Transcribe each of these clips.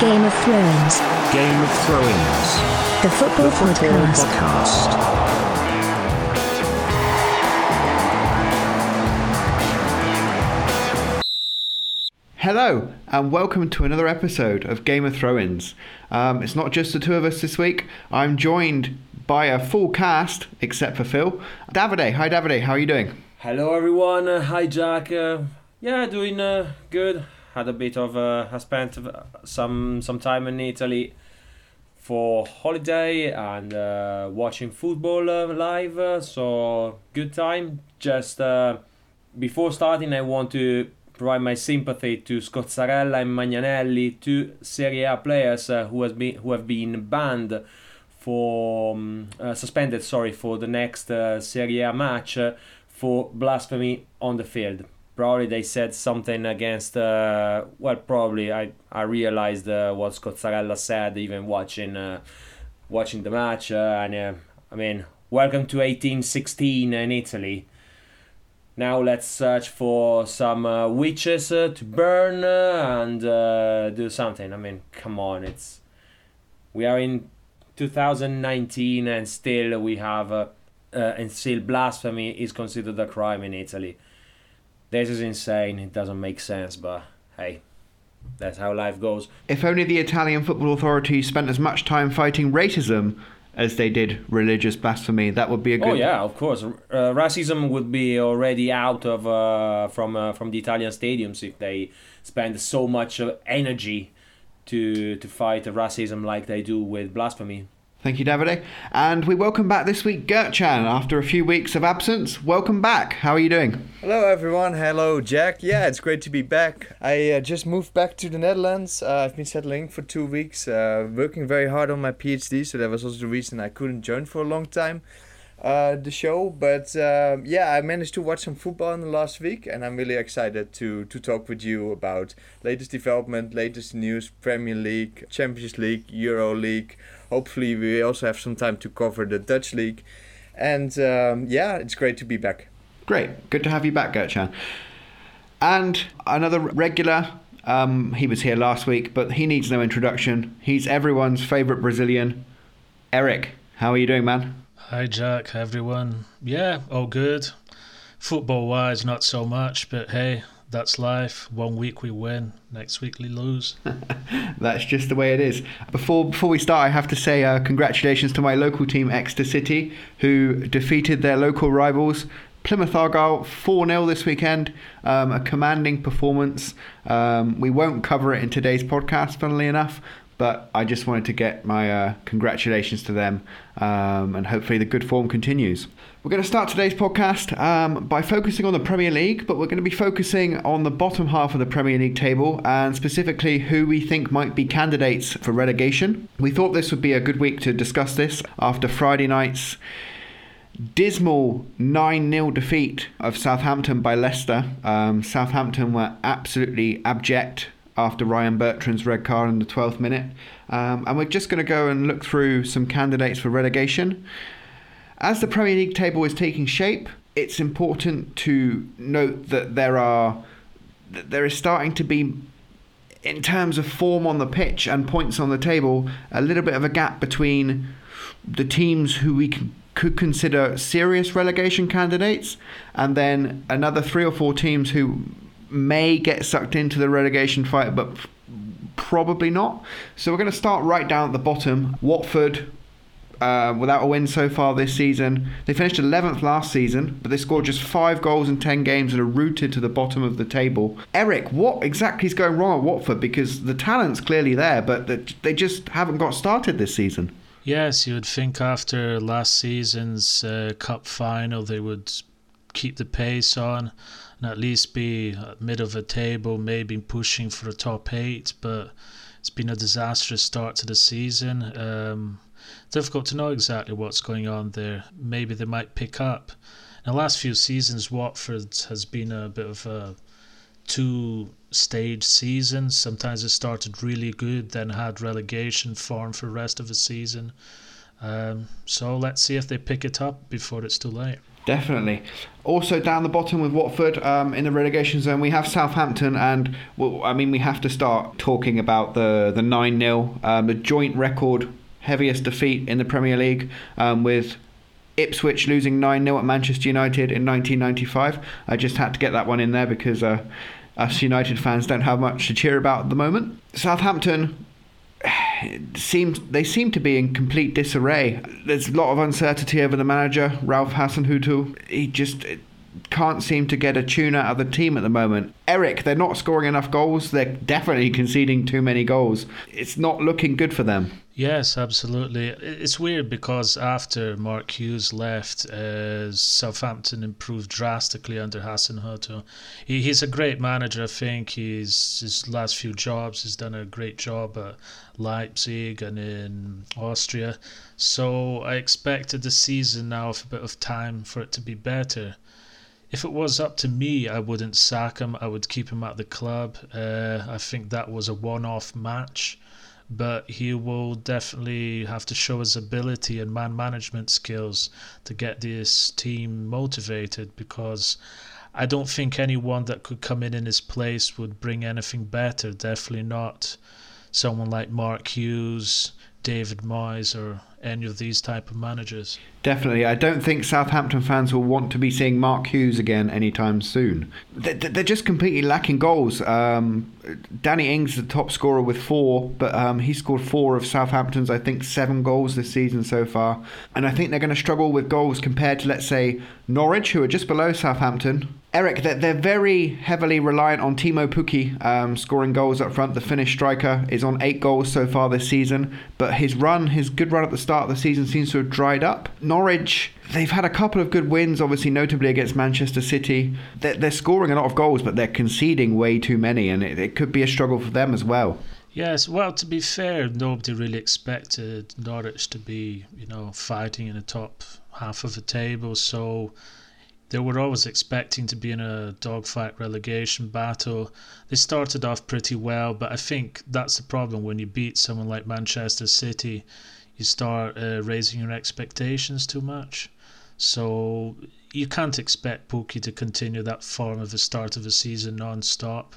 Game of Thrones. The Football Podcast. Hello, and welcome to another episode of Game of Thrones. It's not just the two of us this week. I'm joined by a full cast, except for Phil. Davide, hi Davide, how are you doing? Hello everyone, hi Jack. Doing good. Had a bit of I spent some time in Italy for holiday and watching football live, so good time. Just before starting, I want to provide my sympathy to Scozzarella and Magnanelli, two Serie A players who have been banned for suspended for the next Serie A match for blasphemy on the field. Probably they said something against, I realized what Scozzarella said, even watching the match. Welcome to 1816 in Italy. Now let's search for some witches to burn and do something. Come on, we are in 2019 and still we have, and still blasphemy is considered a crime in Italy. This is insane, it doesn't make sense, but hey, that's how life goes. If only the Italian football authorities spent as much time fighting racism as they did religious blasphemy, that would be a good... Oh yeah, of course. Racism would be already out of from the Italian stadiums if they spend so much energy to fight racism like they do with blasphemy. Thank you, Davide. And we welcome back this week Gertjan after a few weeks of absence. Welcome back. How are you doing? Hello, everyone. Hello, Jack. Yeah, it's great to be back. I just moved back to the Netherlands. I've been settling for 2 weeks, working very hard on my PhD, so that was also the reason I couldn't join for a long time the show. But I managed to watch some football in the last week, and I'm really excited to talk with you about latest development, latest news, Premier League, Champions League, Euro League. Hopefully we also have some time to cover the Dutch league. And it's great to be back. Great. Good to have you back, Gertjan. And another regular, he was here last week, but he needs no introduction. He's everyone's favourite Brazilian, Eric. How are you doing, man? Hi, Jack. Hi, everyone. Yeah, all good. Football-wise, not so much, but hey... That's life. 1 week we win, next week we lose. That's just the way it is. Before we start, I have to say congratulations to my local team, Exeter City, who defeated their local rivals, Plymouth Argyle, 4-0 this weekend. A commanding performance. We won't cover it in today's podcast, funnily enough, but I just wanted to get my congratulations to them, and hopefully the good form continues. We're going to start today's podcast by focusing on the Premier League, but we're going to be focusing on the bottom half of the Premier League table and specifically who we think might be candidates for relegation. We thought this would be a good week to discuss this after Friday night's dismal 9-0 defeat of Southampton by Leicester. Southampton were absolutely abject after Ryan Bertrand's red card in the 12th minute. And we're just going to go and look through some candidates for relegation. As the Premier League table is taking shape, it's important to note that there is starting to be, in terms of form on the pitch and points on the table, a little bit of a gap between the teams who we could consider serious relegation candidates and then another 3 or 4 teams who may get sucked into the relegation fight, but probably not. So we're going to start right down at the bottom. Watford, without a win so far this season. They finished 11th last season, but they scored just 5 goals in 10 games and are rooted to the bottom of the table. Eric, what exactly is going wrong at Watford? Because the talent's clearly there, but they just haven't got started this season. Yes, you would think after last season's cup final they would keep the pace on and at least be at mid of a table, maybe pushing for a top 8, but it's been a disastrous start to the season. Difficult to know exactly what's going on there. Maybe they might pick up. In the last few seasons, Watford has been a bit of a two-stage season. Sometimes it started really good, then had relegation form for the rest of the season. So let's see if they pick it up before it's too late. Definitely. Also down the bottom with Watford in the relegation zone, we have Southampton, and well, I mean, we have to start talking about the 9-0, the joint record heaviest defeat in the Premier League, with Ipswich losing 9-0 at Manchester United in 1995. I just had to get that one in there because us United fans don't have much to cheer about at the moment. Southampton, they seem to be in complete disarray. There's a lot of uncertainty over the manager, Ralph Hasenhüttl. He just can't seem to get a tune out of the team at the moment. Eric, they're not scoring enough goals. They're definitely conceding too many goals. It's not looking good for them. Yes, absolutely. It's weird because after Mark Hughes left, Southampton improved drastically under Hasenhüttl. He's a great manager, I think. His last few jobs, he's done a great job at Leipzig and in Austria. So I expected the season now for a bit of time for it to be better. If it was up to me, I wouldn't sack him. I would keep him at the club. I think that was a one-off match. But he will definitely have to show his ability and man management skills to get this team motivated, because I don't think anyone that could come in his place would bring anything better. Definitely not someone like Mark Hughes, David Moyes, or any of these type of managers. Definitely. I don't think Southampton fans will want to be seeing Mark Hughes again anytime soon. They're just completely lacking goals. Danny Ings is the top scorer with 4, but he scored 4 of Southampton's, I think, 7 goals this season so far. And I think they're going to struggle with goals compared to, let's say, Norwich, who are just below Southampton. Eric, they're very heavily reliant on Timo Pukki scoring goals up front. The Finnish striker is on 8 goals so far this season, but his good run at the start of the season seems to have dried up. Norwich, they've had a couple of good wins, obviously notably against Manchester City. They're scoring a lot of goals, but they're conceding way too many, and it could be a struggle for them as well. Yes, well, to be fair, nobody really expected Norwich to be, fighting in the top half of the table, so they were always expecting to be in a dogfight relegation battle. They started off pretty well, but I think that's the problem when you beat someone like Manchester City. You start raising your expectations too much. So you can't expect Pukki to continue that form of the start of the season non-stop.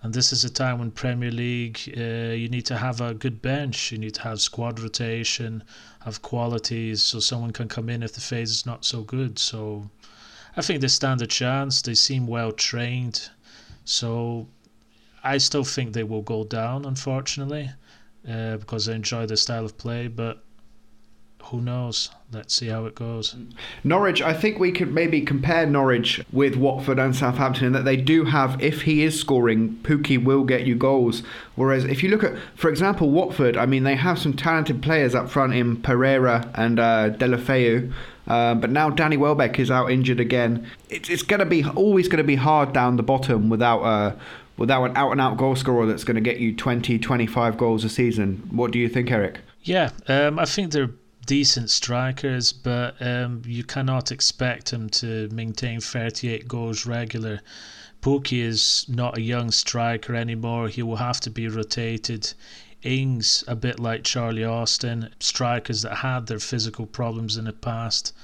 And this is a time when Premier League, you need to have a good bench. You need to have squad rotation, have qualities, so someone can come in if the phase is not so good. So I think they stand a chance. They seem well trained. So I still think they will go down, unfortunately, because I enjoy their style of play. But who knows? Let's see how it goes. Norwich, I think we could maybe compare Norwich with Watford and Southampton in that they do have, if he is scoring, Pukki will get you goals. Whereas if you look at, for example, Watford, I mean, they have some talented players up front in Pereira and De La Feu. But now Danny Welbeck is out injured again. It's going to be always going to be hard down the bottom without an out-and-out goal scorer that's going to get you 20, 25 goals a season. What do you think, Eric? Yeah, I think they're decent strikers, but you cannot expect them to maintain 38 goals regular. Pukki is not a young striker anymore. He will have to be rotated. Ings, a bit like Charlie Austin, strikers that had their physical problems in the past.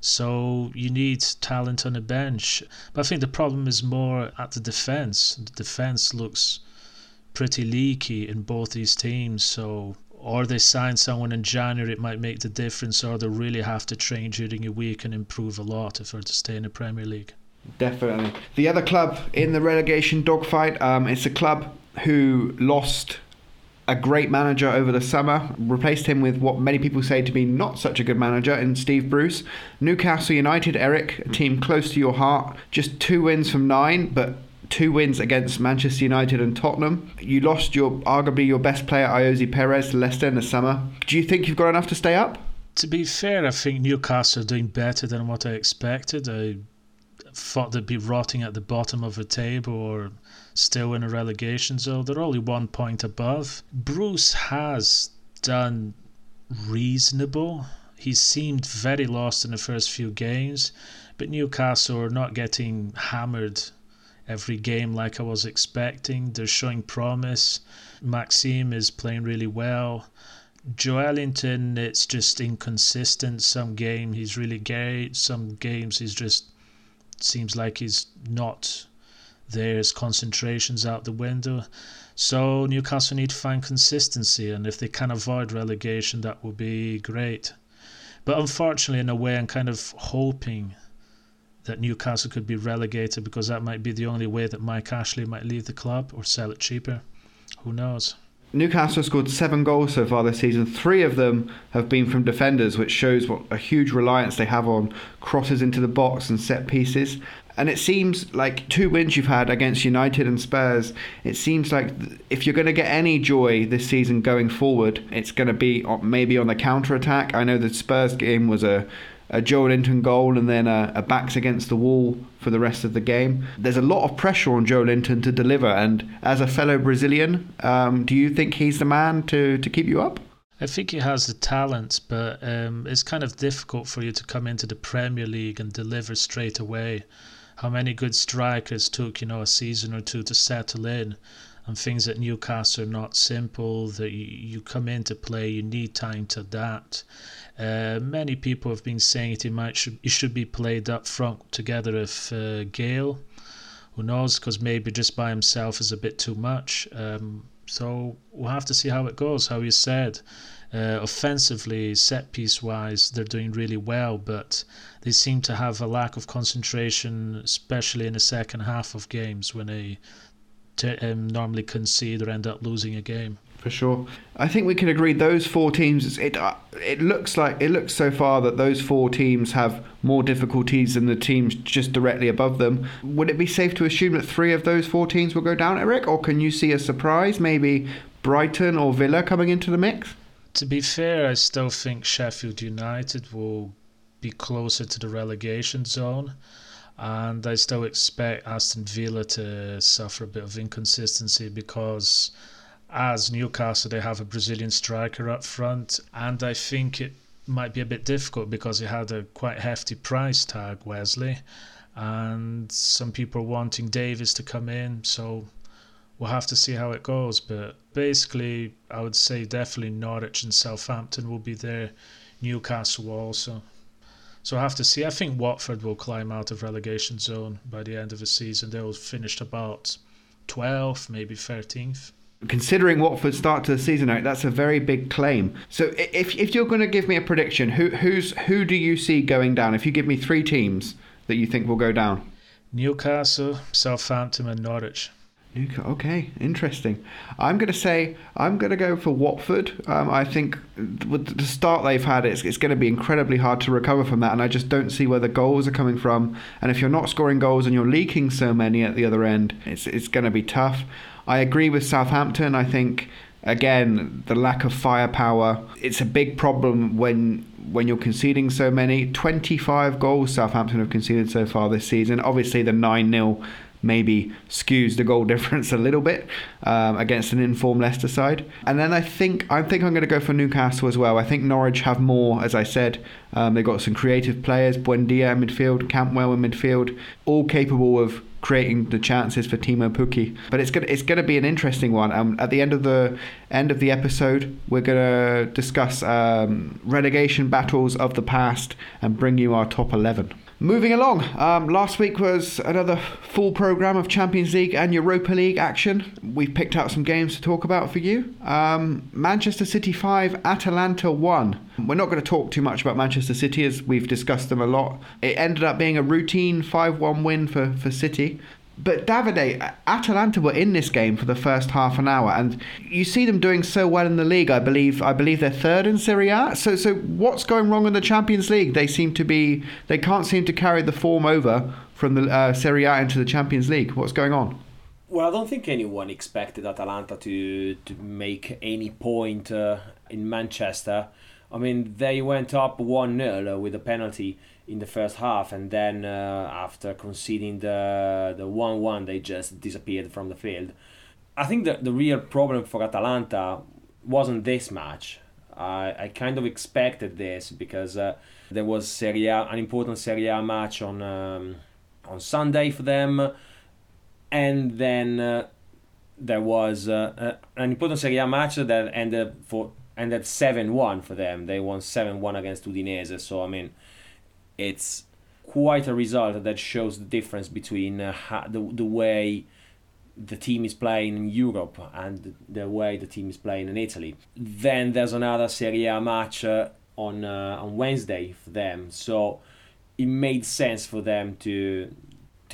So you need talent on the bench. But I think the problem is more at the defence. The defence looks pretty leaky in both these teams. So, or they sign someone in January, it might make the difference, or they really have to train during a week and improve a lot if they're to stay in the Premier League. Definitely. The other club in the relegation dogfight, it's a club who lost a great manager over the summer, replaced him with what many people say to be not such a good manager in Steve Bruce. Newcastle United, Eric, a team close to your heart, just 2 wins from 9, but 2 wins against Manchester United and Tottenham. You lost arguably your best player, Iosi Perez, to Leicester in the summer. Do you think you've got enough to stay up? To be fair, I think Newcastle are doing better than what I expected. I thought they'd be rotting at the bottom of the table or still in a relegation zone. They're only 1 point above. Bruce has done reasonable. He seemed very lost in the first few games, but Newcastle are not getting hammered every game like I was expecting. They're showing promise. Maxime is playing really well. Joelinton, it's just inconsistent. Some game he's really great, some games he's just seems like he's not there. His concentration's out the window. So Newcastle need to find consistency, and if they can avoid relegation, that would be great. But unfortunately, in a way, I'm kind of hoping that Newcastle could be relegated, because that might be the only way that Mike Ashley might leave the club or sell it cheaper. Who knows? Newcastle scored 7 goals so far this season. 3 of them have been from defenders, which shows what a huge reliance they have on crosses into the box and set pieces. And it seems like 2 wins you've had against United and Spurs, it seems like if you're going to get any joy this season going forward, it's going to be maybe on the counter-attack. I know the Spurs game was a Joelinton goal and then a backs against the wall for the rest of the game. There's a lot of pressure on Joelinton to deliver, and as a fellow Brazilian, do you think he's the man to keep you up? I think he has the talent, but it's kind of difficult for you to come into the Premier League and deliver straight away. How many good strikers took, a season or two to settle in, and things at Newcastle are not simple, that you come into play, you need time to adapt. Many people have been saying it, he should be played up front together with Gale. Who knows, because maybe just by himself is a bit too much. So we'll have to see how it goes. How you said, offensively, set-piece wise, they're doing really well, but they seem to have a lack of concentration, especially in the second half of games when they normally concede or end up losing a game. For sure. I think we can agree those 4 teams, it looks so far that those 4 teams have more difficulties than the teams just directly above them. Would it be safe to assume that 3 of those 4 teams will go down, Eric? Or can you see a surprise, maybe Brighton or Villa coming into the mix? To be fair, I still think Sheffield United will be closer to the relegation zone. And I still expect Aston Villa to suffer a bit of inconsistency, because as Newcastle, they have a Brazilian striker up front, and I think it might be a bit difficult because it had a quite hefty price tag, Wesley, and some people are wanting Davies to come in, so we'll have to see how it goes. But basically, I would say definitely Norwich and Southampton will be there, Newcastle also. So I have to see. I think Watford will climb out of relegation zone by the end of the season. They'll finish about 12th, maybe 13th. Considering Watford's start to the season, that's a very big claim. So if you're going to give me a prediction, who do you see going down? If you give me 3 teams that you think will go down. Newcastle, Southampton and Norwich. Okay, interesting. I'm going to go for Watford. I think with the start they've had, it's going to be incredibly hard to recover from that, and I just don't see where the goals are coming from. And if you're not scoring goals and you're leaking so many at the other end, it's going to be tough. I agree with Southampton. I think, again, the lack of firepower, it's a big problem when you're conceding so many. 25 goals Southampton have conceded so far this season. Obviously, the 9-0 maybe skews the goal difference a little bit against an in-form Leicester side. And then I think I'm going to go for Newcastle as well. I think Norwich have more, as I said. They've got some creative players, Buendia in midfield, Campwell in midfield, all capable of creating the chances for Timo Pukki. But it's going to be an interesting one. At the end of the episode, we're going to discuss relegation battles of the past and bring you our top 11. Moving along, last week was another full programme of Champions League and Europa League action. We've picked out some games to talk about for you. Manchester City 5, Atalanta 1. We're not going to talk too much about Manchester City as we've discussed them a lot. It ended up being a routine 5-1 win for City. But Davide, Atalanta were in this game for the first half an hour, and you see them doing so well in the league. I believe they're third in Serie A. So what's going wrong in the Champions League? They can't seem to carry the form over from the Serie A into the Champions League. What's going on? Well, I don't think anyone expected Atalanta to make any point in Manchester. I mean, they went up 1-0 with a penalty in the first half, and then after conceding the 1-1, they just disappeared from the field. I think the real problem for Atalanta wasn't this match. I kind of expected this because there was an important Serie A match on Sunday for them, and then there was an important Serie A match that ended And that's 7-1 for them. They won 7-1 against Udinese. So, I mean, it's quite a result that shows the difference between the way the team is playing in Europe and the way the team is playing in Italy. Then there's another Serie A match on Wednesday for them. So it made sense for them to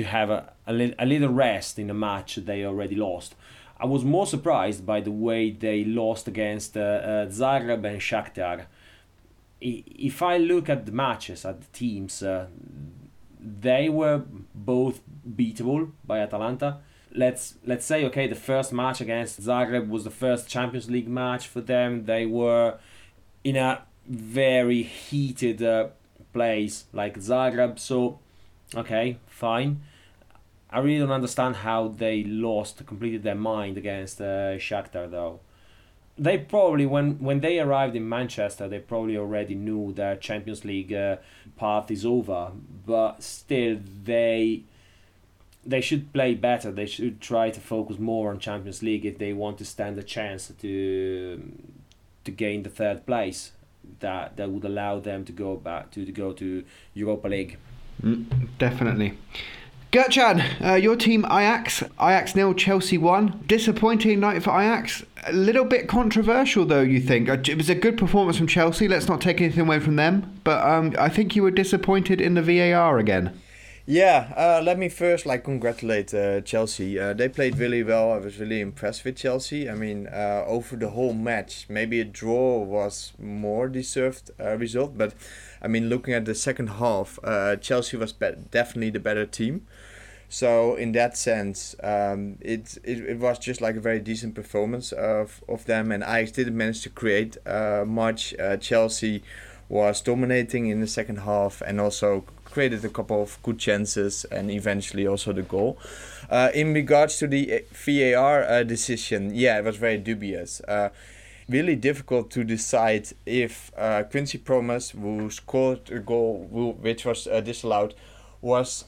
have a little rest in the match they already lost. I was more surprised by the way they lost against Zagreb and Shakhtar. If I look at the matches, at the teams, they were both beatable by Atalanta. Let's say, okay, the first match against Zagreb was the first Champions League match for them. They were in a very heated place like Zagreb, so okay, fine. I really don't understand how they lost, completed their mind against Shakhtar though. They probably, when they arrived in Manchester, they probably already knew their Champions League path is over, but still they should play better. They should try to focus more on Champions League if they want to stand a chance to gain the third place. That would allow them to go back to go to Europa League. Definitely. Gertjan, your team Ajax 0, Chelsea 1. Disappointing night for Ajax. A little bit controversial though, you think? It was a good performance from Chelsea. Let's not take anything away from them. But I think you were disappointed in the VAR again. Yeah, let me first congratulate Chelsea. They played really well. I was really impressed with Chelsea. I mean, over the whole match, maybe a draw was more deserved result. But I mean, looking at the second half, Chelsea was definitely the better team. So in that sense, it was just a very decent performance of them. And Ajax didn't manage to create much. Chelsea was dominating in the second half and also created a couple of good chances and eventually also the goal. In regards to the VAR decision, yeah, it was very dubious. Really difficult to decide if Quincy Promes, who scored a goal which was disallowed, was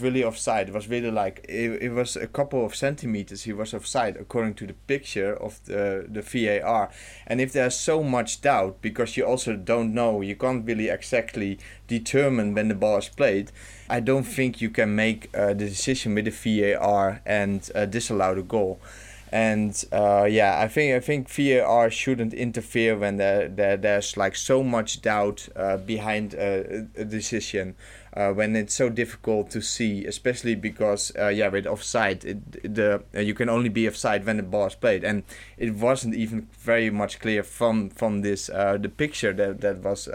really offside. It was really it was a couple of centimeters he was offside according to the picture of the VAR. And if there's so much doubt, because you also don't know, you can't really exactly determine when the ball is played, I don't think you can make the decision with the VAR and disallow the goal. And I think VAR shouldn't interfere when there's so much doubt behind a decision, when it's so difficult to see, especially because with offside, you can only be offside when the ball is played, and it wasn't even very much clear from this the picture that was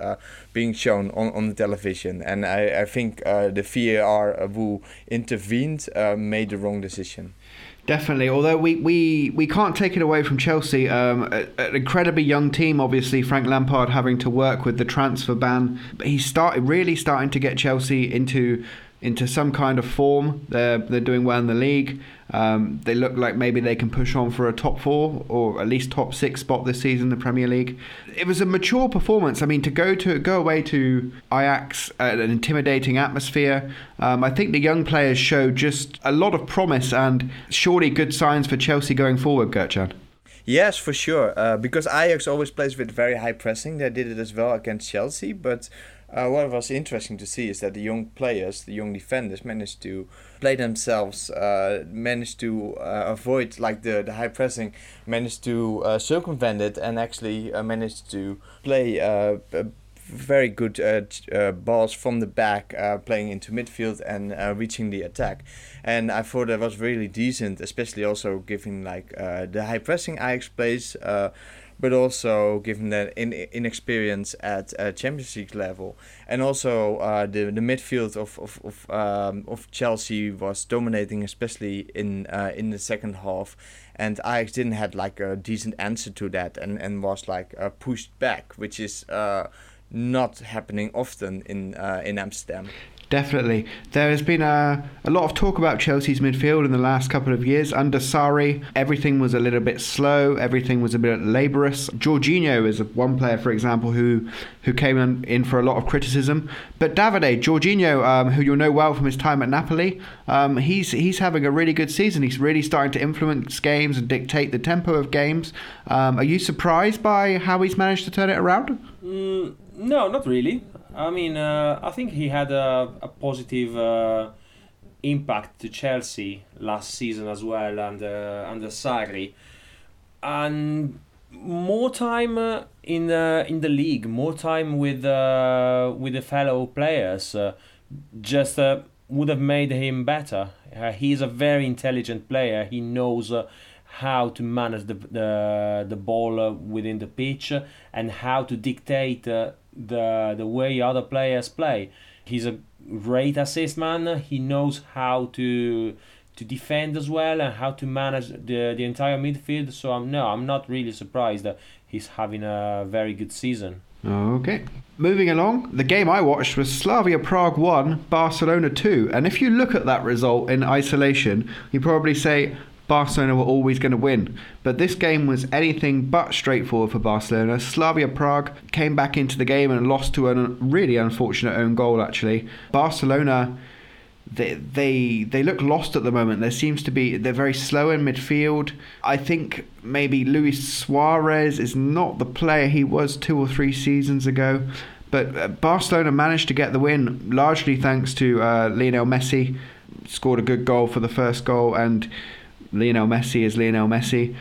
being shown on the television, and I think the VAR who intervened made the wrong decision. Definitely, although we can't take it away from Chelsea, an incredibly young team, obviously, Frank Lampard having to work with the transfer ban. But he's starting to get Chelsea into some kind of form. They're doing well in the league. They look like maybe they can push on for a top 4 or at least top 6 spot this season in the Premier League. It was a mature performance. I mean, to go away to Ajax, an intimidating atmosphere. I think the young players show just a lot of promise and surely good signs for Chelsea going forward, Gertjan. Yes, for sure. Because Ajax always plays with very high pressing. They did it as well against Chelsea, but what was interesting to see is that the young defenders managed to play themselves, managed to avoid the high pressing, managed to circumvent it, and actually managed to play very good balls from the back, playing into midfield and reaching the attack. And I thought that was really decent, especially also given the high pressing Ajax plays, but also given that inexperience at Champions League level. And also the midfield of Chelsea was dominating, especially in the second half. And Ajax didn't have a decent answer to that and was pushed back, which is not happening often in Amsterdam. Definitely. There has been a lot of talk about Chelsea's midfield in the last couple of years. Under Sarri, everything was a little bit slow. Everything was a bit laborious. Jorginho is one player, for example, who came in for a lot of criticism. But Davide, Jorginho, who you'll know well from his time at Napoli, he's having a really good season. He's really starting to influence games and dictate the tempo of games. Are you surprised by how he's managed to turn it around? No, not really. I mean, I think he had a positive impact to Chelsea last season as well under Sarri, and more time in the league, more time with the fellow players, just would have made him better. He's a very intelligent player. He knows how to manage the ball within the pitch and how to dictate the way other players play. He's a great assist man. He knows how to defend as well and how to manage the entire midfield. So I'm not really surprised that he's having a very good season. Okay. Moving along, the game I watched was Slavia Prague 1, Barcelona 2. And if you look at that result in isolation, you probably say Barcelona were always going to win. But this game was anything but straightforward for Barcelona. Slavia Prague came back into the game and lost to a really unfortunate own goal, actually. Barcelona, they look lost at the moment. They're very slow in midfield. I think maybe Luis Suarez is not the player he was 2 or 3 seasons ago. But Barcelona managed to get the win, largely thanks to Lionel Messi. Scored a good goal for the first goal, and Lionel Messi is Lionel Messi.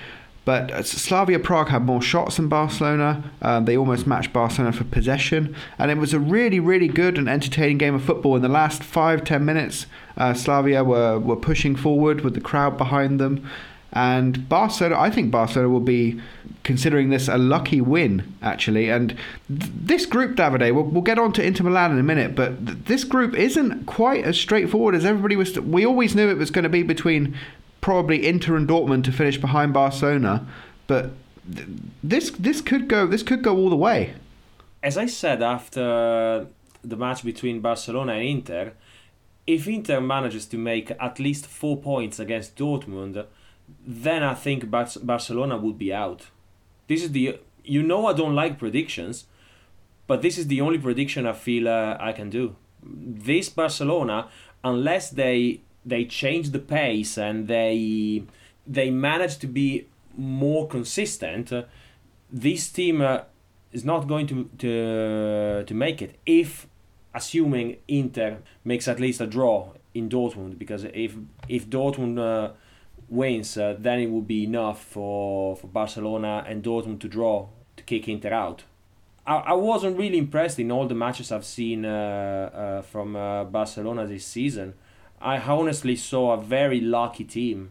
But Slavia Prague had more shots than Barcelona. They almost matched Barcelona for possession. And it was a really, really good and entertaining game of football. In the last 5-10 minutes, Slavia were pushing forward with the crowd behind them. And Barcelona, I think Barcelona will be considering this a lucky win, actually. And this group, Davide, we'll get on to Inter Milan in a minute, but this group isn't quite as straightforward as everybody was. We always knew it was going to be between probably Inter and Dortmund to finish behind Barcelona, but this could go all the way. As I said after the match between Barcelona and Inter, if Inter manages to make at least 4 points against Dortmund, then I think Barcelona would be out. This is the I don't like predictions, but this is the only prediction I feel I can do. This Barcelona, unless they change the pace and they manage to be more consistent, this team is not going to make it, if assuming Inter makes at least a draw in Dortmund, because if Dortmund wins, then it would be enough for Barcelona and Dortmund to draw to kick Inter out. I wasn't really impressed in all the matches I've seen from Barcelona this season. I honestly saw a very lucky team.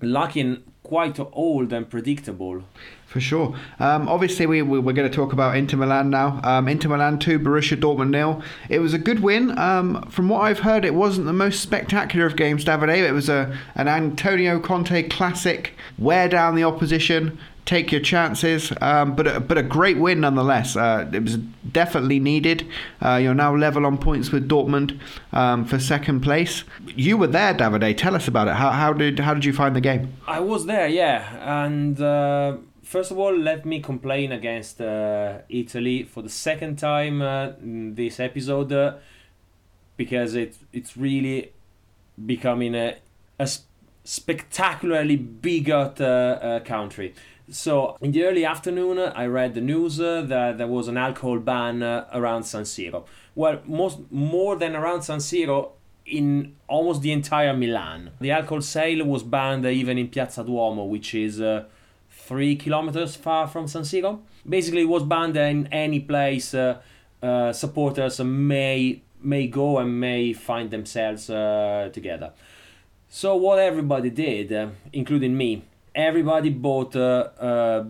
Lucky and quite old and predictable. For sure. Obviously, we're going to talk about Inter Milan now. Inter Milan 2, Borussia Dortmund 0. It was a good win. From what I've heard, it wasn't the most spectacular of games, Davide. It was an Antonio Conte classic. Wear down the opposition. Take your chances, but a great win nonetheless. It was definitely needed. You're now level on points with Dortmund for second place. You were there, Davide. Tell us about it. How did you find the game? I was there, yeah. And first of all, let me complain against Italy for the second time this episode, because it's really becoming a spectacularly bigot country. So, in the early afternoon, I read the news that there was an alcohol ban around San Siro. Well, more than around San Siro, in almost the entire Milan. The alcohol sale was banned even in Piazza Duomo, which is 3 kilometers far from San Siro. Basically, it was banned in any place supporters may go and may find themselves together. So, what everybody did, including me, everybody bought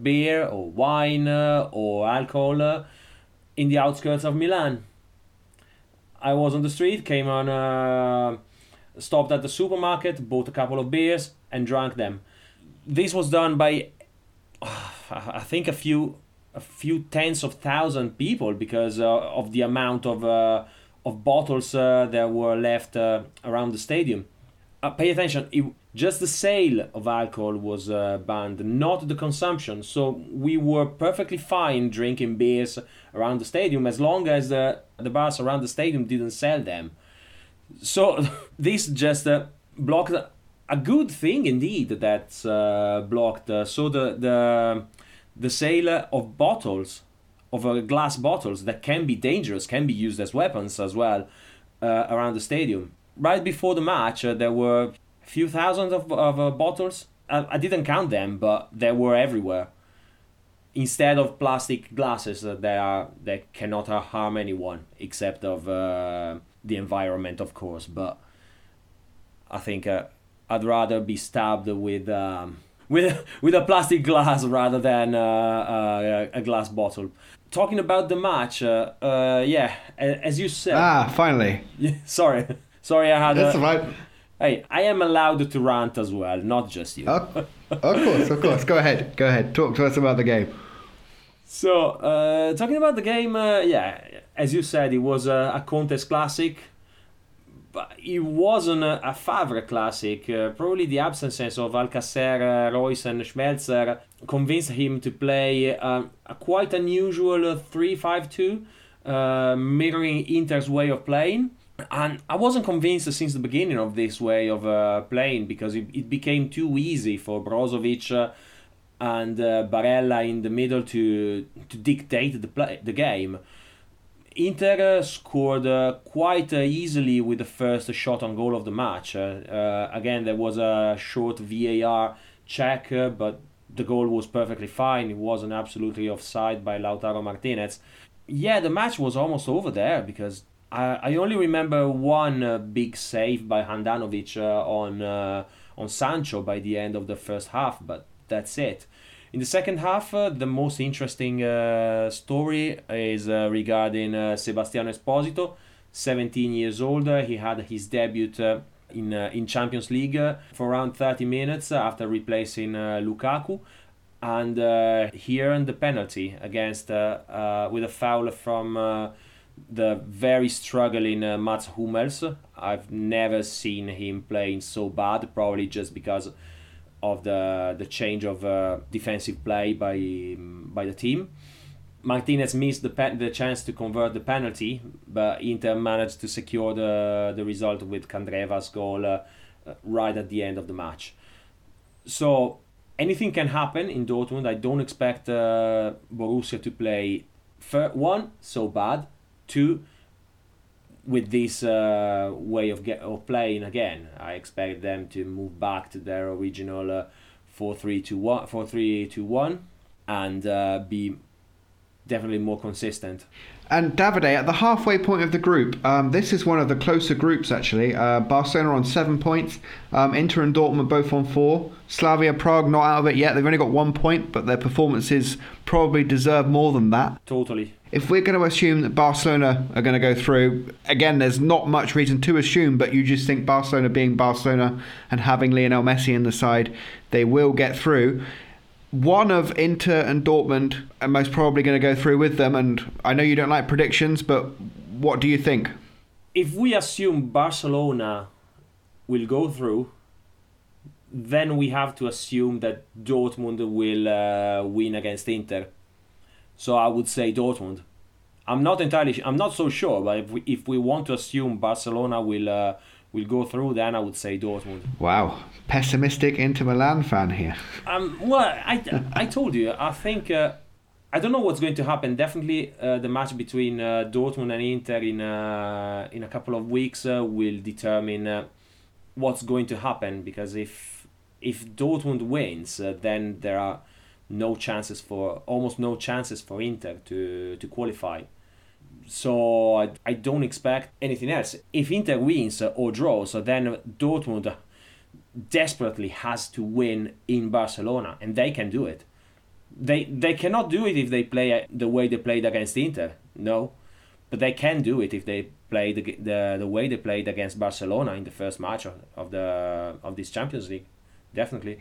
beer or wine or alcohol in the outskirts of Milan. I was on the street, stopped at the supermarket, bought a couple of beers and drank them. This was done by, I think, a few tens of thousand people, because of the amount of bottles that were left around the stadium. Pay attention, just the sale of alcohol was banned, not the consumption. So we were perfectly fine drinking beers around the stadium as long as the bars around the stadium didn't sell them. So this just blocked a good thing indeed that blocked. So the sale of bottles, of glass bottles that can be dangerous, can be used as weapons as well around the stadium. Right before the match, there were a few thousands of bottles. I didn't count them, but they were everywhere. Instead of plastic glasses that cannot harm anyone, except of the environment, of course. But I think I'd rather be stabbed with a plastic glass rather than a glass bottle. Talking about the match, yeah, as you said. Finally. Sorry. Sorry, I had. That's right. Hey, I am allowed to rant as well, not just you. Of course. Go ahead. Talk to us about the game. So, talking about the game, yeah, as you said, it was a Conte's classic, but it wasn't a Favre classic. Probably the absences of Alcacer, Royce, and Schmelzer convinced him to play a quite unusual 3-5-2, mirroring Inter's way of playing. And I wasn't convinced since the beginning of this way of playing, because it became too easy for Brozovic and Barella in the middle to dictate the game. Inter scored quite easily with the first shot on goal of the match. Again, there was a short VAR check, but the goal was perfectly fine. It wasn't absolutely offside by Lautaro Martinez. Yeah, the match was almost over there, because I only remember one big save by Handanovic on Sancho by the end of the first half, but that's it. In the second half, the most interesting story is regarding Sebastiano Esposito, 17 years old. He had his debut in Champions League for around 30 minutes after replacing Lukaku, and he earned the penalty against with a foul from the very struggling Mats Hummels. I've never seen him playing so bad, probably just because of the change of defensive play by the team. Martinez missed the chance to convert the penalty, but Inter managed to secure the result with Candreva's goal right at the end of the match. So anything can happen in Dortmund. I don't expect Borussia to play one so bad, two, with this way of playing again. I expect them to move back to their original 4-3-2-1 and be definitely more consistent. And Davide, at the halfway point of the group, this is one of the closer groups actually. Barcelona on 7 points, Inter and Dortmund both on 4. Slavia Prague not out of it yet. They've only got 1 point, but their performances probably deserve more than that. Totally. If we're going to assume that Barcelona are going to go through, again, there's not much reason to assume, but you just think Barcelona being Barcelona and having Lionel Messi in the side, they will get through. One of Inter and Dortmund are most probably going to go through with them, and I know you don't like predictions, but what do you think? If we assume Barcelona will go through, then we have to assume that Dortmund will win against Inter. So I would say Dortmund. I'm not so sure, but if we want to assume Barcelona will go through, then I would say Dortmund. Wow, pessimistic Inter Milan fan here. Well, I told you, I think I don't know what's going to happen. Definitely, the match between Dortmund and Inter in a couple of weeks will determine what's going to happen, because if Dortmund wins, then there are almost no chances for Inter to qualify. So I don't expect anything else. If Inter wins or draws, then Dortmund desperately has to win in Barcelona, and they can do it. They cannot do it if they play the way they played against Inter, no. But they can do it if they play the way they played against Barcelona in the first match of this Champions League. Definitely.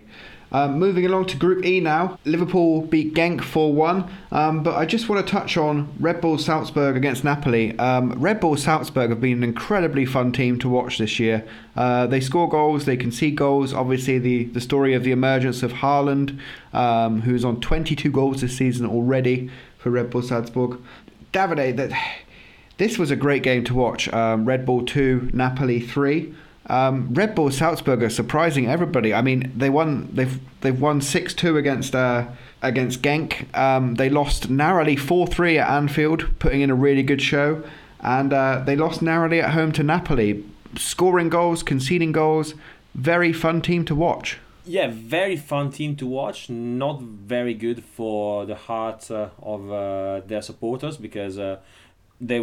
Moving along to Group E now. Liverpool beat Genk 4-1. But I just want to touch on Red Bull Salzburg against Napoli. Red Bull Salzburg have been an incredibly fun team to watch this year. They score goals, they concede goals. Obviously, the story of the emergence of Haaland, who's on 22 goals this season already for Red Bull Salzburg. Davide, this was a great game to watch. Red Bull 2, Napoli 3. Red Bull Salzburg are surprising everybody. I mean, they've won 6-2 against Genk. They lost narrowly 4-3 at Anfield, putting in a really good show, and they lost narrowly at home to Napoli. Scoring goals, conceding goals, very fun team to watch. Yeah, very fun team to watch. Not very good for the heart of their supporters, because they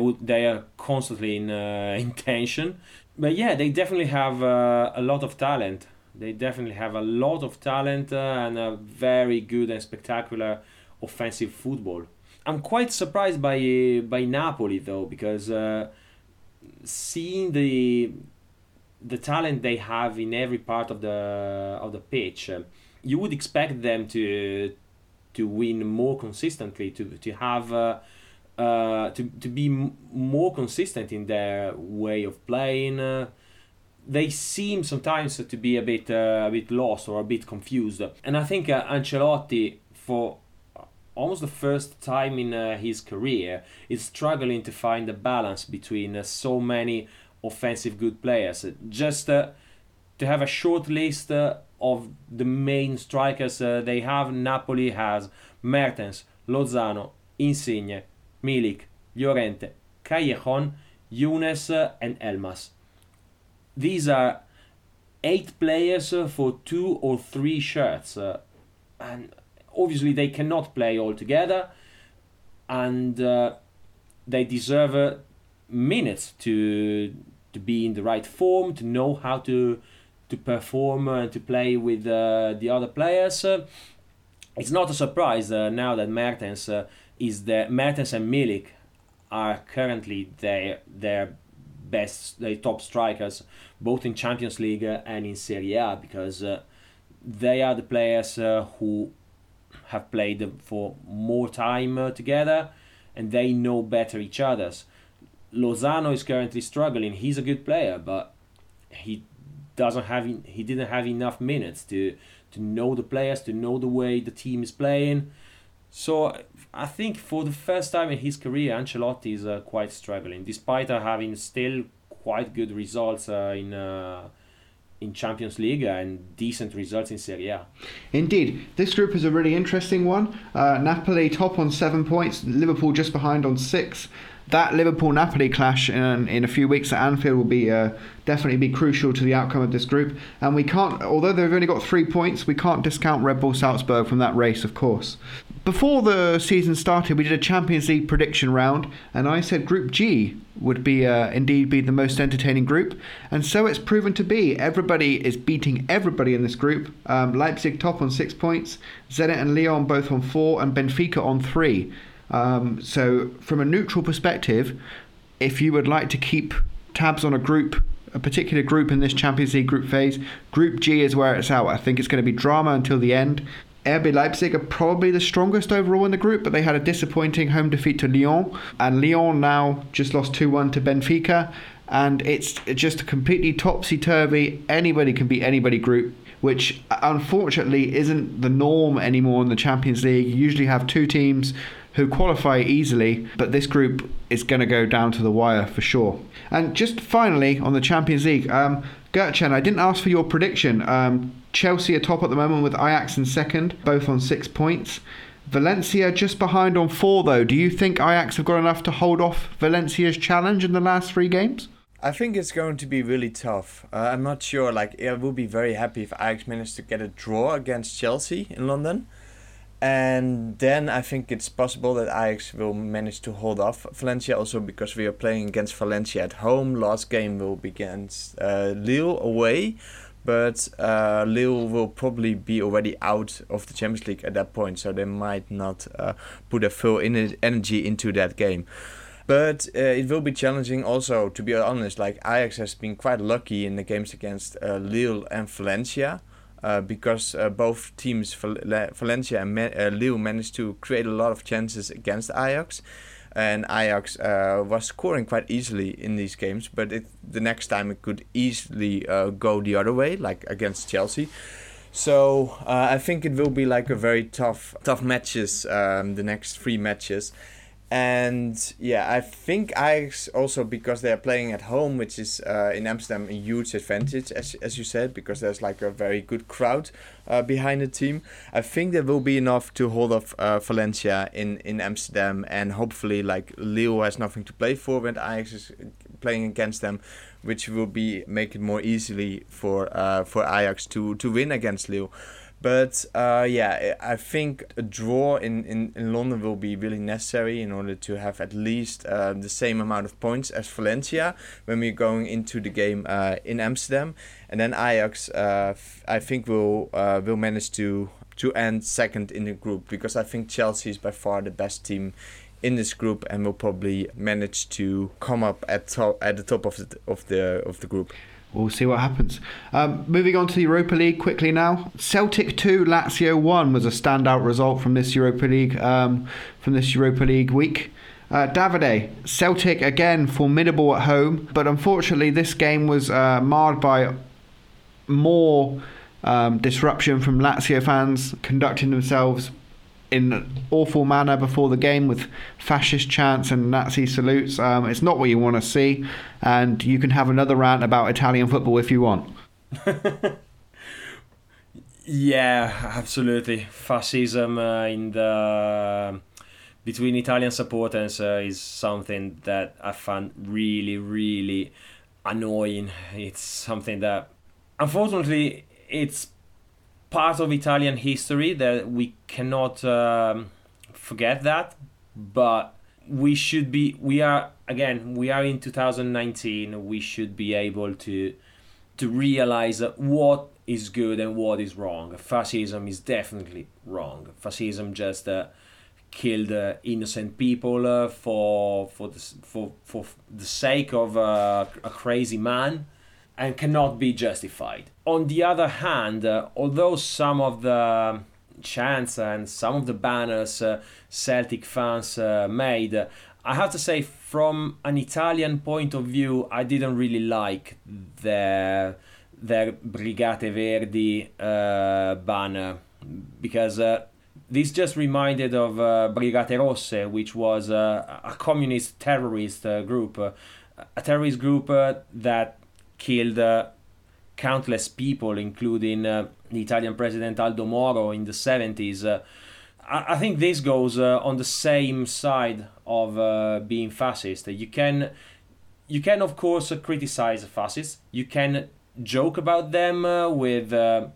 are constantly in tension. But yeah, they definitely have a lot of talent. They definitely have a lot of talent and a very good and spectacular offensive football. I'm quite surprised by Napoli though, because seeing the talent they have in every part of the pitch, you would expect them to win more consistently, to have. To be more consistent in their way of playing. They seem sometimes to be a bit lost or a bit confused, and I think Ancelotti, for almost the first time in his career, is struggling to find a balance between so many offensive good players. Just to have a short list of the main strikers they have. Napoli has Mertens, Lozano, Insigne, Milik, Llorente, Callejon, Younes and Elmas. These are 8 players for 2 or 3 shirts, and obviously they cannot play all together, and they deserve minutes to be in the right form, to know how to perform and to play with the other players. It's not a surprise now that Mertens and Milik are currently their top strikers, both in Champions League and in Serie A, because they are the players who have played for more time together, and they know better each other's. Lozano is currently struggling. He's a good player, but he didn't have enough minutes to know the players, to know the way the team is playing. So I think for the first time in his career, Ancelotti is quite struggling, despite having still quite good results in Champions League and decent results in Serie A. Indeed. This group is a really interesting one. Napoli top on 7 points, Liverpool just behind on 6. That Liverpool-Napoli clash in a few weeks at Anfield will be definitely be crucial to the outcome of this group. And we can't, although they've only got 3 points, we can't discount Red Bull Salzburg from that race, of course. Before the season started, we did a Champions League prediction round, and I said Group G would be indeed the most entertaining group, and so it's proven to be. Everybody is beating everybody in this group. Leipzig top on 6 points, Zenit and Lyon both on 4, and Benfica on 3. So from a neutral perspective, if you would like to keep tabs on a particular group in this Champions League group phase, Group G is where it's at. I think it's going to be drama until the end. RB Leipzig are probably the strongest overall in the group, but they had a disappointing home defeat to Lyon, and Lyon now just lost 2-1 to Benfica, and it's just a completely topsy-turvy, anybody can beat anybody group, which unfortunately isn't the norm anymore in the Champions League. You usually have 2 teams who qualify easily, but this group is going to go down to the wire for sure. And just finally on the Champions League, Gertjan, I didn't ask for your prediction. Chelsea are top at the moment with Ajax in second, both on 6 points. Valencia just behind on 4 though. Do you think Ajax have got enough to hold off Valencia's challenge in the last 3 games? I think it's going to be really tough. I'm not sure. I will be very happy if Ajax managed to get a draw against Chelsea in London. And then I think it's possible that Ajax will manage to hold off Valencia, also because we are playing against Valencia at home. Last game will be against Lille away, but Lille will probably be already out of the Champions League at that point, so they might not put their full energy into that game. But it will be challenging also, to be honest. Ajax has been quite lucky in the games against Lille and Valencia. because both teams, Valencia and Lille, managed to create a lot of chances against Ajax. And Ajax was scoring quite easily in these games, but the next time it could easily go the other way, like against Chelsea. So I think it will be like a very tough matches, the next three matches. And yeah, I think Ajax also, because they are playing at home, which is in Amsterdam a huge advantage, as you said, because there's like a very good crowd behind the team. I think there will be enough to hold off Valencia in Amsterdam, and hopefully like Lille has nothing to play for when Ajax is playing against them, which will be make it more easily for Ajax to win against Lille. But yeah, I think a draw in London will be really necessary in order to have at least the same amount of points as Valencia when we're going into the game in Amsterdam. And then Ajax, I think, will manage to end second in the group, because I think Chelsea is by far the best team in this group and will probably manage to come up at the top of the group. We'll see what happens. Moving on to the Europa League quickly now. Celtic 2, Lazio 1 was a standout result from this Europa League week. Davide, Celtic again formidable at home, but unfortunately this game was marred by more disruption from Lazio fans conducting themselves in an awful manner before the game with fascist chants and Nazi salutes. It's not what you want to see, and you can have another rant about Italian football if you want. Yeah, absolutely. Fascism between Italian supporters is something that I found really, really annoying. It's something that, unfortunately, it's part of Italian history that we cannot forget that, but we are in 2019. We should be able to realize what is good and what is wrong. Fascism is definitely wrong. Fascism just killed innocent people for the sake of a crazy man, and cannot be justified. On the other hand, although some of the chants and some of the banners Celtic fans made, I have to say, from an Italian point of view, I didn't really like their Brigate Verdi banner, because this just reminded of Brigate Rosse, which was a communist terrorist group, a terrorist group that killed countless people, including the Italian president Aldo Moro in the 70s. I think this goes on the same side of being fascist. You can of course criticize fascists. You can joke about them with the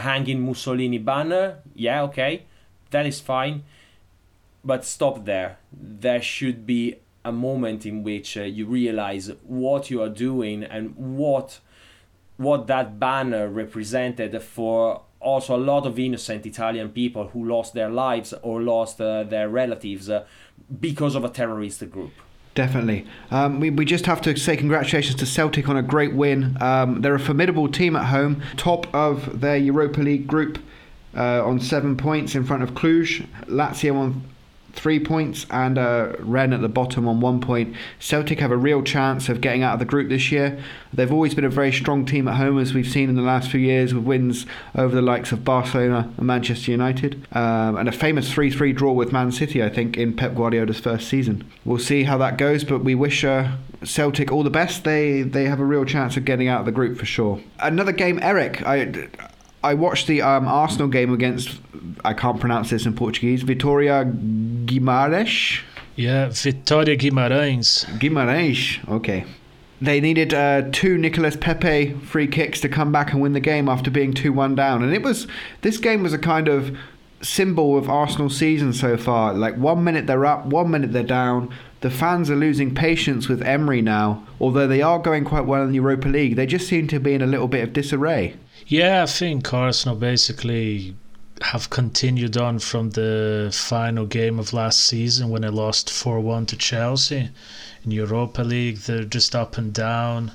hanging Mussolini banner. Yeah, okay, that is fine. But stop there. There should be a moment in which you realize what you are doing and what that banner represented for also a lot of innocent Italian people who lost their lives or lost their relatives because of a terrorist group. Definitely. We just have to say congratulations to Celtic on a great win. They're a formidable team at home, top of their Europa League group on 7 points in front of Cluj, Lazio on 3 points, and Rennes at the bottom on 1 point. Celtic have a real chance of getting out of the group this year. They've always been a very strong team at home, as we've seen in the last few years, with wins over the likes of Barcelona and Manchester United, and a famous 3-3 draw with Man City, I think, in Pep Guardiola's first season. We'll see how that goes, but we wish Celtic all the best. They have a real chance of getting out of the group for sure. Another game, Eric. I watched the Arsenal game against, I can't pronounce this in Portuguese, Vitória Guimarães? Yeah, Vitória Guimarães, okay. They needed two Nicolas Pepe free kicks to come back and win the game after being 2-1 down. And this game was a kind of symbol of Arsenal's season so far. Like, 1 minute they're up, 1 minute they're down. The fans are losing patience with Emery now. Although they are going quite well in the Europa League, they just seem to be in a little bit of disarray. Yeah, I think Arsenal basically have continued on from the final game of last season when they lost 4-1 to Chelsea in Europa League. They're just up and down.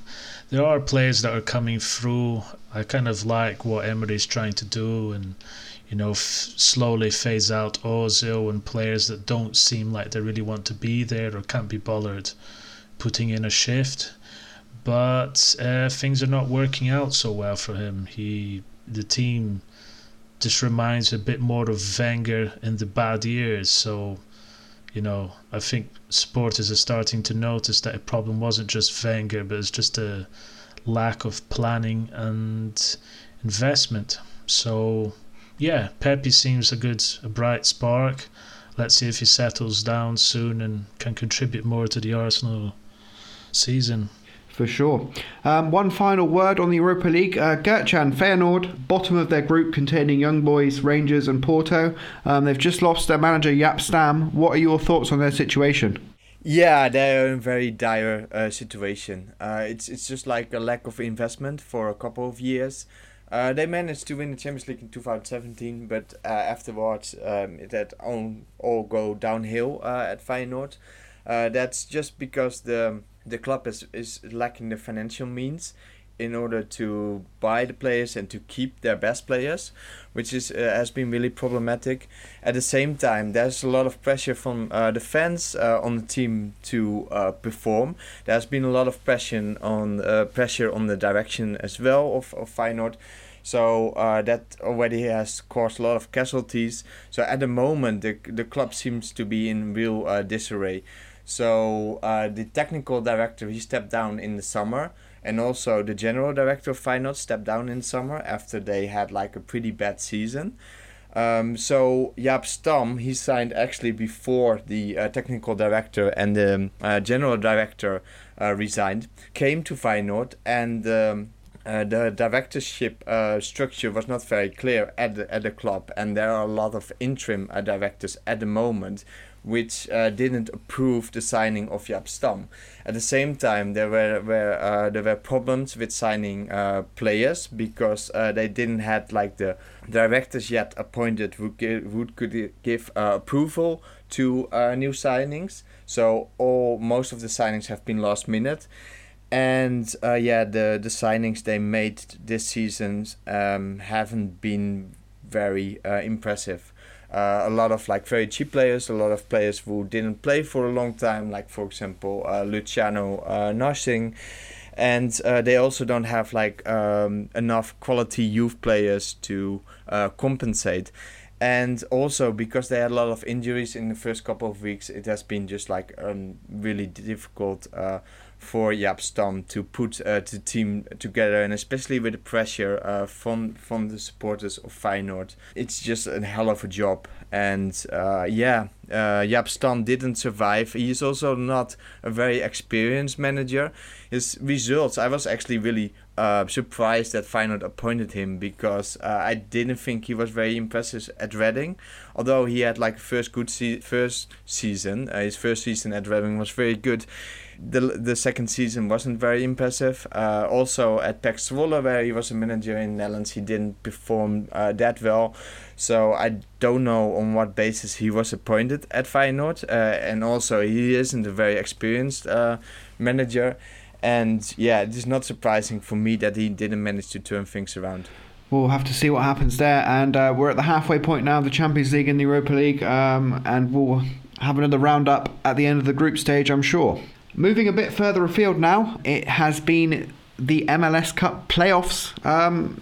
There are players that are coming through. I kind of like what Emery's trying to do, and you know, slowly phase out Ozil and players that don't seem like they really want to be there or can't be bothered putting in a shift. But things are not working out so well for him. The team just reminds a bit more of Wenger in the bad years. So, you know, I think supporters are starting to notice that the problem wasn't just Wenger, but it's just a lack of planning and investment. So yeah, Pepe seems a bright spark. Let's see if he settles down soon and can contribute more to the Arsenal season. For sure. One final word on the Europa League. Gertjan, Feyenoord, bottom of their group containing Young Boys, Rangers and Porto. They've just lost their manager, Jaap Stam. What are your thoughts on their situation? Yeah, they're in a very dire situation. It's just like a lack of investment for a couple of years. They managed to win the Champions League in 2017, but afterwards it had all go downhill at Feyenoord. That's just because the club is lacking the financial means in order to buy the players and to keep their best players, which is has been really problematic. At the same time, there's a lot of pressure from the fans on the team to perform. There's been a lot of pressure on the direction as well of Feyenoord. So that already has caused a lot of casualties. So at the moment, the club seems to be in real disarray. So the technical director, he stepped down in the summer. And also the general director of Feyenoord stepped down in summer after they had like a pretty bad season. So Jaap Stam, he signed actually before the technical director and the general director resigned, came to Feyenoord, and the directorship structure was not very clear at the club, and there are a lot of interim directors at the moment, which didn't approve the signing of Jaap Stam. At the same time, there were problems with signing players because they didn't had like the directors yet appointed who could give approval to new signings. So most of the signings have been last minute, and the signings they made this season haven't been very impressive. A lot of like very cheap players, a lot of players who didn't play for a long time, like for example Luciano Narsing, and they also don't have like enough quality youth players to compensate. And also because they had a lot of injuries in the first couple of weeks, it has been just like really difficult for Jaap Stam to put the team together, and especially with the pressure from the supporters of Feyenoord. It's just a hell of a job. And Jaap Stam didn't survive. He is also not a very experienced manager. His results, I was actually really surprised that Feyenoord appointed him, because I didn't think he was very impressive at Reading. Although he had like his first season at Reading was very good. The second season wasn't very impressive. Also at PEC Zwolle, where he was a manager in the Netherlands, he didn't perform that well. So I don't know on what basis he was appointed at Feyenoord, and also he isn't a very experienced manager. And yeah, it is not surprising for me that he didn't manage to turn things around. We'll have to see what happens there. And we're at the halfway point now of the Champions League and the Europa League. And we'll have another roundup at the end of the group stage, I'm sure. Moving a bit further afield now, it has been the MLS Cup playoffs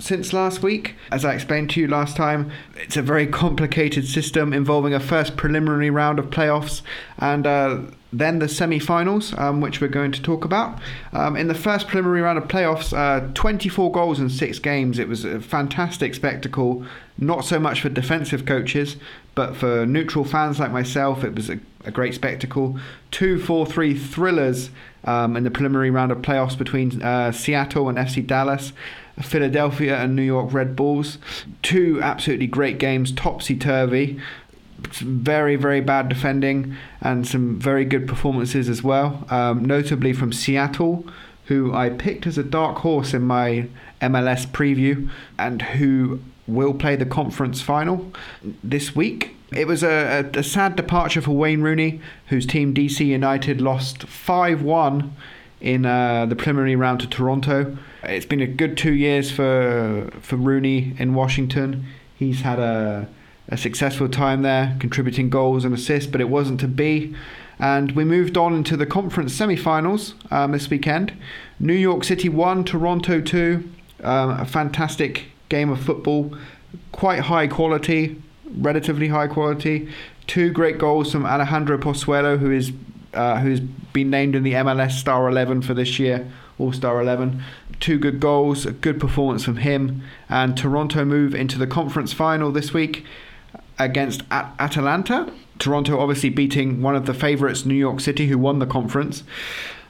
since last week. As I explained to you last time, it's a very complicated system involving a first preliminary round of playoffs and then the semi-finals, which we're going to talk about. In the first preliminary round of playoffs, 24 goals in 6 games. It was a fantastic spectacle, not so much for defensive coaches, but for neutral fans like myself, it was a great spectacle. 2-4-3 thrillers in the preliminary round of playoffs between Seattle and FC Dallas, Philadelphia and New York Red Bulls. 2 absolutely great games, topsy-turvy, some very, very bad defending and some very good performances as well, notably from Seattle, who I picked as a dark horse in my MLS preview and who will play the conference final this week. It was a sad departure for Wayne Rooney, whose team DC United lost 5-1 in the preliminary round to Toronto. It's been a good 2 years for Rooney in Washington. He's had a successful time there, contributing goals and assists, but it wasn't to be. And we moved on into the conference semi-finals this weekend. New York City 1, Toronto 2. A fantastic game of football. Quite high quality, relatively high quality. Two great goals from Alejandro Pozuelo, who's been named in the MLS Star 11 for this year, All-Star 11. Two good goals, a good performance from him. And Toronto move into the conference final this week against Atalanta. Toronto obviously beating one of the favourites, New York City, who won the conference.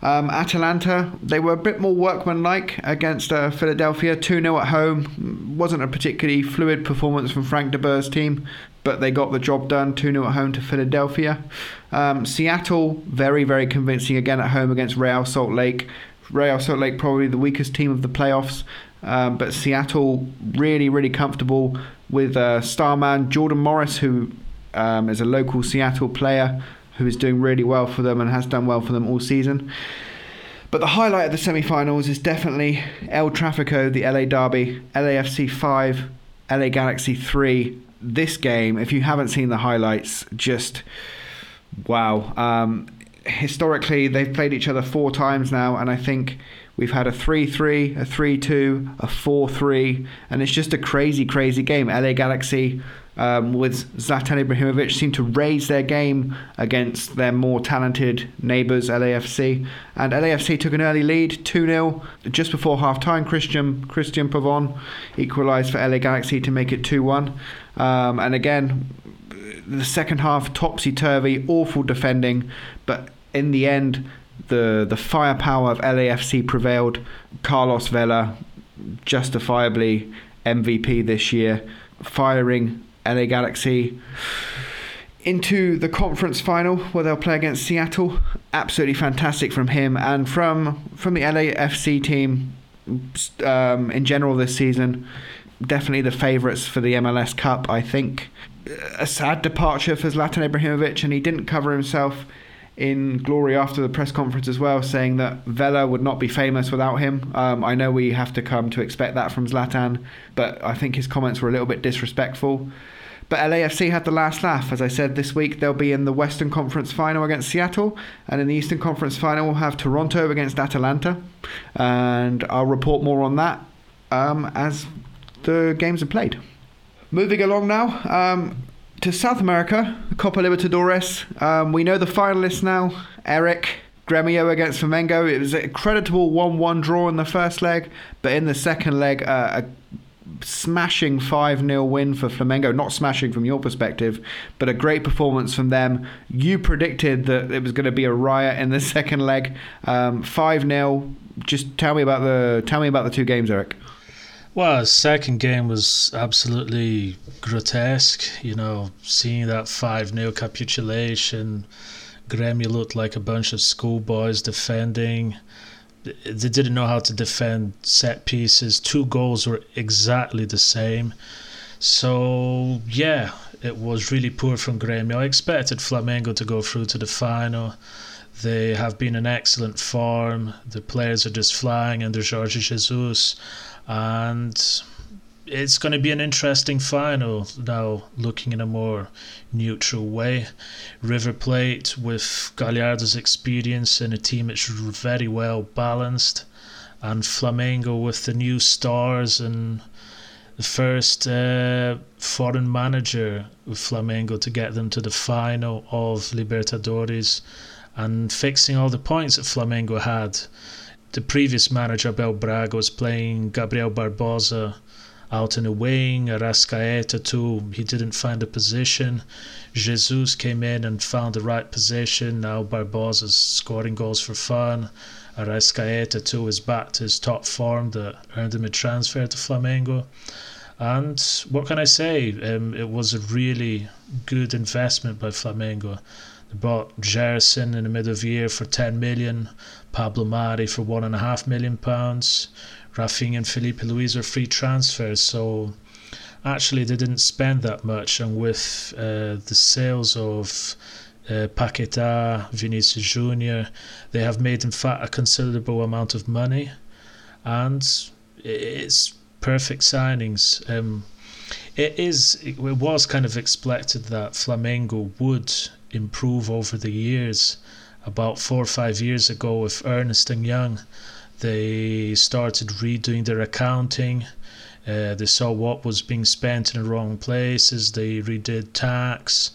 Atalanta, they were a bit more workmanlike against Philadelphia, 2-0 at home. Wasn't a particularly fluid performance from Frank de Boer's team, but they got the job done, 2-0 at home to Philadelphia. Seattle, very, very convincing again at home against Real Salt Lake. Real Salt Lake probably the weakest team of the playoffs, but Seattle really, really comfortable with star man Jordan Morris, who is a local Seattle player who is doing really well for them and has done well for them all season. But the highlight of the semi-finals is definitely El Tráfico, the LA Derby, LAFC 5, LA Galaxy 3. This game, if you haven't seen the highlights, just wow. Historically, they've played each other four times now, and I think we've had a 3-3, a 3-2, a 4-3, and it's just a crazy, crazy game. LA Galaxy with Zlatan Ibrahimovic seemed to raise their game against their more talented neighbours, LAFC. And LAFC took an early lead, 2-0. Just before half-time, Christian Pavon equalised for LA Galaxy to make it 2-1. And again, the second half, topsy-turvy, awful defending. But in the end, the firepower of LAFC prevailed. Carlos Vela, justifiably MVP this year, firing LA Galaxy into the conference final where they'll play against Seattle. Absolutely fantastic from him and from the LAFC team in general this season. Definitely the favourites for the MLS Cup, I think. A sad departure for Zlatan Ibrahimovic, and he didn't cover himself in glory after the press conference as well, saying that Vela would not be famous without him. I know we have to come to expect that from Zlatan, but I think his comments were a little bit disrespectful. But LAFC had the last laugh. As I said, this week they'll be in the Western Conference Final against Seattle, and in the Eastern Conference Final we'll have Toronto against Atalanta, and I'll report more on that as the games are played. Moving along now, to South America, Copa Libertadores. We know the finalists now. Eric, Gremio against Flamengo. It was a creditable 1-1 draw in the first leg, but in the second leg, a smashing 5-0 win for Flamengo. Not smashing from your perspective, but a great performance from them. You predicted that it was going to be a riot in the second leg. 5-0. Just tell me about the two games, Eric. Well, his second game was absolutely grotesque. You know, seeing that 5-0 capitulation, Grêmio looked like a bunch of schoolboys defending. They didn't know how to defend set pieces. Two goals were exactly the same. So, yeah, it was really poor from Grêmio. I expected Flamengo to go through to the final. They have been in excellent form. The players are just flying under Jorge Jesus. And it's going to be an interesting final now, looking in a more neutral way. River Plate, with Gallardo's experience in a team that's very well balanced, and Flamengo with the new stars and the first foreign manager with Flamengo to get them to the final of Libertadores and fixing all the points that Flamengo had. The previous manager, Abel Braga, was playing Gabriel Barbosa out in a wing, Arrascaeta too. He didn't find a position. Jesus came in and found the right position. Now Barbosa's scoring goals for fun. Arrascaeta too is back to his top form that earned him a transfer to Flamengo. And what can I say? It was a really good investment by Flamengo. They bought Gerson in the middle of the year for 10 million, Pablo Mari for £1.5 million. Rafinha and Felipe Luis are free transfers, so actually they didn't spend that much. And with the sales of Paquetá, Vinicius Junior. They have made, in fact, a considerable amount of money, and it's perfect signings. It was kind of expected that Flamengo would improve over the years. About 4 or 5 years ago, with Ernst and Young, they started redoing their accounting. They saw what was being spent in the wrong places. They redid tax,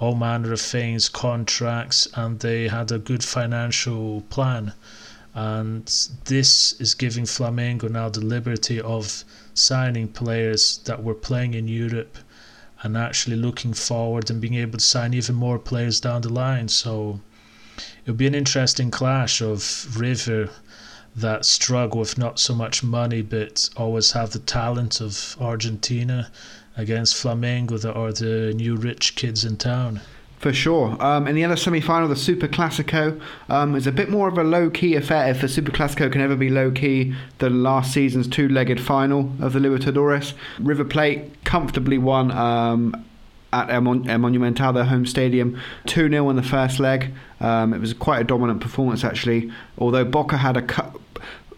all manner of things, contracts, and they had a good financial plan. And this is giving Flamengo now the liberty of signing players that were playing in Europe and actually looking forward and being able to sign even more players down the line. So it'll be an interesting clash of River that struggle with not so much money but always have the talent of Argentina against Flamengo that are the new rich kids in town. For sure. In the other semi-final, the Super Classico is a bit more of a low-key affair, if the Super Classico can ever be low-key, than last season's two-legged final of the Libertadores. River Plate comfortably won at El Monumental, their home stadium, 2-0 in the first leg. It was quite a dominant performance, actually, although Boca had a cut.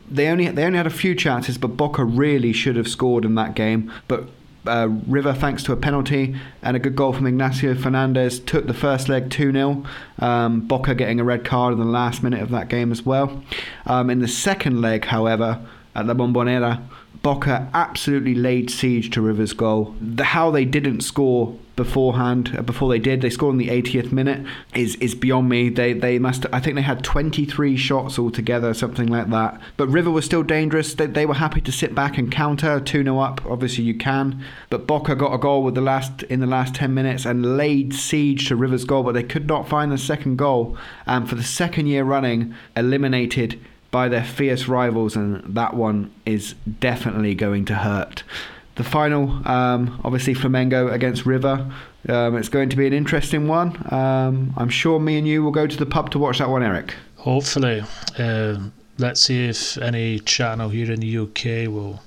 They only had a few chances, but Boca really should have scored in that game. But River, thanks to a penalty and a good goal from Ignacio Fernandez, took the first leg 2-0. Boca getting a red card in the last minute of that game as well. In the second leg, however, at La Bombonera, Boca absolutely laid siege to River's goal. How they didn't score beforehand, they scored in the 80th minute, is beyond me. I think they had 23 shots altogether, something like that. But River was still dangerous. They were happy to sit back and counter, 2-0 up, obviously you can. But Boca got a goal in the last 10 minutes and laid siege to River's goal, but they could not find the second goal. And for the second year running, eliminated by their fierce rivals, and that one is definitely going to hurt. The final, obviously Flamengo against River. It's going to be an interesting one. I'm sure me and you will go to the pub to watch that one, Eric. Hopefully. Let's see if any channel here in the UK will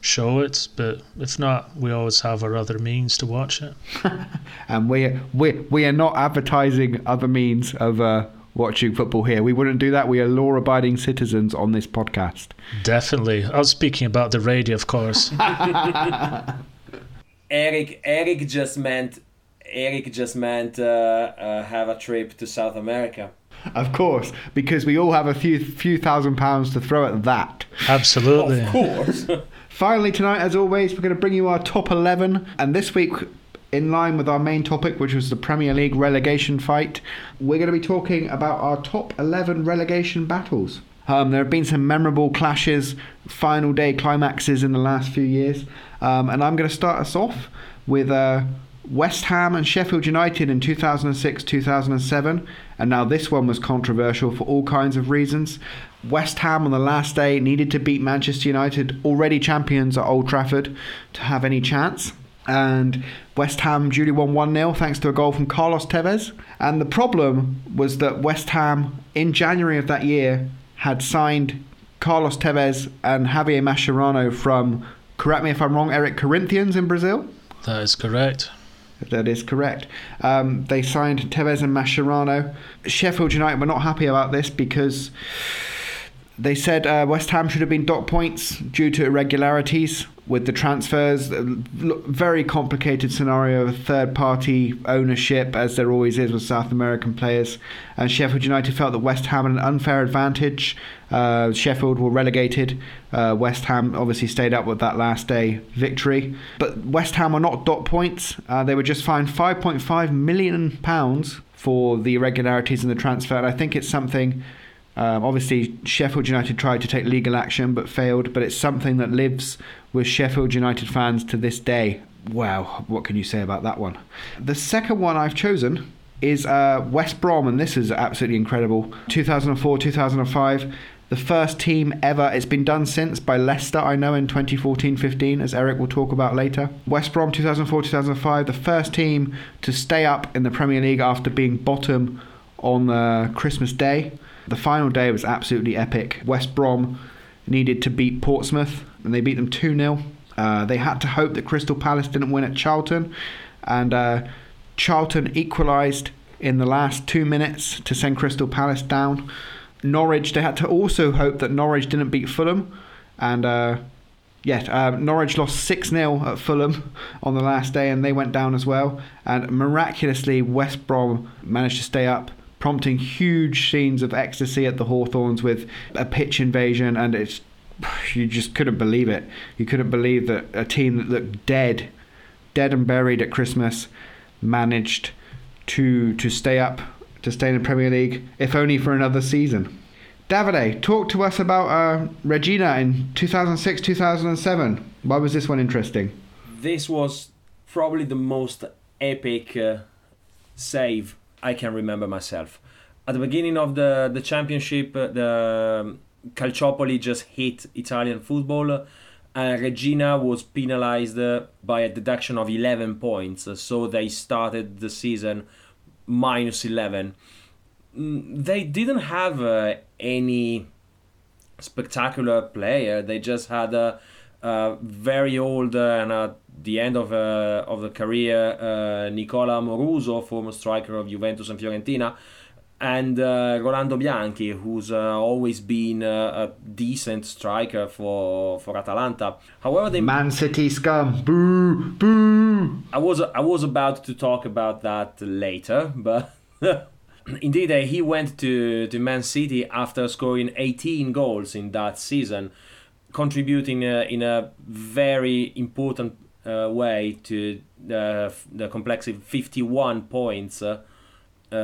show it, but if not, we always have our other means to watch it. And we are not advertising other means of watching football here. We wouldn't do that. We are law-abiding citizens on this podcast. Definitely. I was speaking about the radio, of course. Eric just meant have a trip to South America. Of course, because we all have a few £1,000s to throw at that. Absolutely. Of course. Finally tonight, as always, we're going to bring you our top 11, and this week, in line with our main topic, which was the Premier League relegation fight, we're going to be talking about our top 11 relegation battles. There have been some memorable clashes, final day climaxes in the last few years. And I'm going to start us off with West Ham and Sheffield United in 2006-2007. And now this one was controversial for all kinds of reasons. West Ham on the last day needed to beat Manchester United, already champions at Old Trafford, to have any chance. And West Ham duly won 1-0 thanks to a goal from Carlos Tevez. And the problem was that West Ham, in January of that year, had signed Carlos Tevez and Javier Mascherano from, correct me if I'm wrong, Eric, Corinthians in Brazil? That is correct. They signed Tevez and Mascherano. Sheffield United were not happy about this because they said West Ham should have been docked points due to irregularities with the transfers. Very complicated scenario of third-party ownership, as there always is with South American players. And Sheffield United felt that West Ham had an unfair advantage. Sheffield were relegated. West Ham obviously stayed up with that last day victory. But West Ham were not docked points. They were just fined £5.5 million for the irregularities in the transfer. And I think it's something... obviously Sheffield United tried to take legal action but failed, but it's something that lives with Sheffield United fans to this day. Wow, what can you say about that one? The second one I've chosen is West Brom, and this is absolutely incredible. 2004-2005, the first team ever. It's been done since by Leicester, I know, in 2014-15, as Eric will talk about later. West Brom 2004-2005, the first team to stay up in the Premier League after being bottom on Christmas Day. The final day was absolutely epic. West Brom needed to beat Portsmouth, and they beat them 2-0. They had to hope that Crystal Palace didn't win at Charlton, and Charlton equalised in the last 2 minutes to send Crystal Palace down. Norwich, they had to also hope that Norwich didn't beat Fulham. And Norwich lost 6-0 at Fulham on the last day, and they went down as well. And miraculously, West Brom managed to stay up, prompting huge scenes of ecstasy at the Hawthorns with a pitch invasion. And you just couldn't believe it. You couldn't believe that a team that looked dead and buried at Christmas managed to stay up, to stay in the Premier League, if only for another season. Davide, talk to us about Reggina in 2006-2007. Why was this one interesting? This was probably the most epic save I can remember myself. At the beginning of the championship, the Calciopoli just hit Italian football, and Reggina was penalized by a deduction of 11 points, so they started the season minus 11. They didn't have any spectacular player. They just had a very old and at the end of the career Nicola Moruso, former striker of Juventus and Fiorentina, and Rolando Bianchi, who's always been a decent striker for Atalanta. However, they Man City scum. Boo, boo. I was about to talk about that later, but indeed he went to Man City after scoring 18 goals in that season, contributing in a very important way to the complexity of 51 points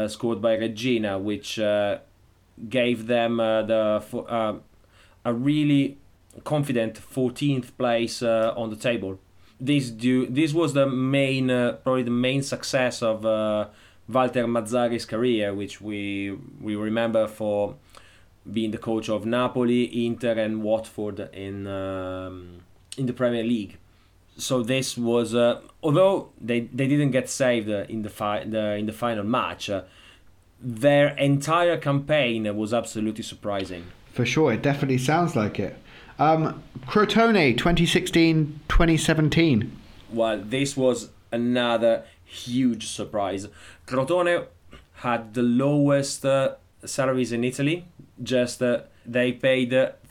scored by Reggina, which gave them a really confident 14th place on the table. This was the main, probably the main success of Walter Mazzari's career, which we remember for being the coach of Napoli, Inter, and Watford in the Premier League. So this was, although they didn't get saved in the final match, their entire campaign was absolutely surprising. For sure, it definitely sounds like it. Crotone, 2016-2017. Well, this was another huge surprise. Crotone had the lowest salaries in Italy. Just they paid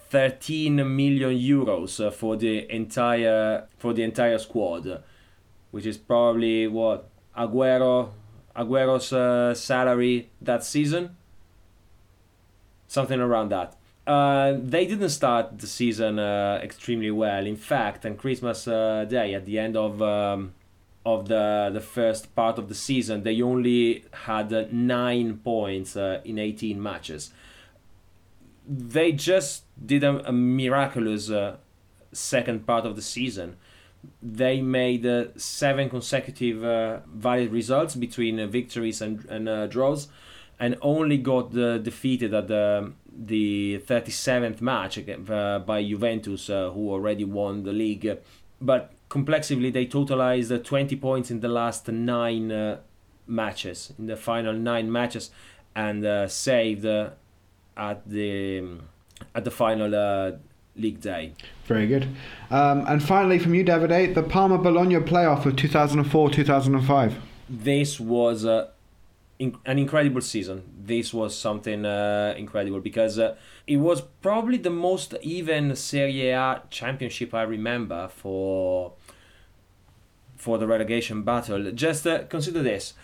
13 million euros for the entire squad, which is probably what Agüero's salary that season, something around that. They didn't start the season extremely well. In fact, on Christmas Day, at the end of the first part of the season, they only had 9 points in 18 matches. They just did a miraculous second part of the season. They made 7 consecutive valid results between victories and draws, and only got defeated at the 37th match by Juventus, who already won the league. But complexively, they totalized 20 points in the last 9 matches, in the final 9 matches, and saved at the final league day. Very good. And finally, from you, Davide, the Parma-Bologna playoff of 2004-2005. This was an incredible season. This was something incredible because it was probably the most even Serie A championship I remember for the relegation battle. Just consider this: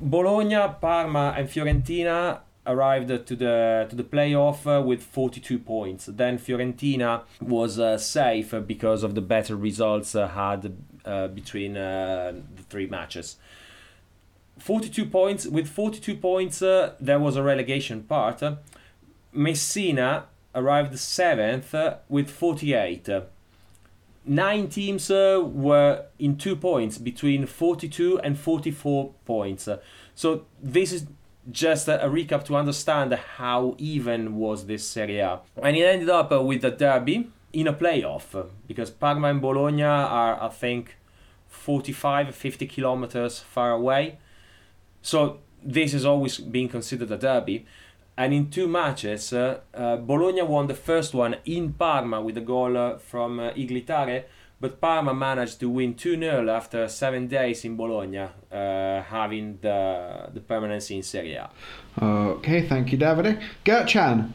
Bologna, Parma, and Fiorentina arrived to the playoff with 42 points. Then Fiorentina was safe because of the better results had between the 3 matches. 42 points. With 42 points, there was a relegation part. Messina arrived 7th with 48. 9 teams were in 2 points, between 42 and 44 points. So this is just a recap to understand how even was this Serie A. And it ended up with a derby in a playoff, because Parma and Bologna are, I think, 45-50 kilometers far away. So this is always being considered a derby. And in 2 matches, Bologna won the first one in Parma with a goal from Iglitare, But Parma managed to win 2-0 after 7 days in Bologna, having the permanency in Serie A. Okay, thank you, Davide. Gertjan,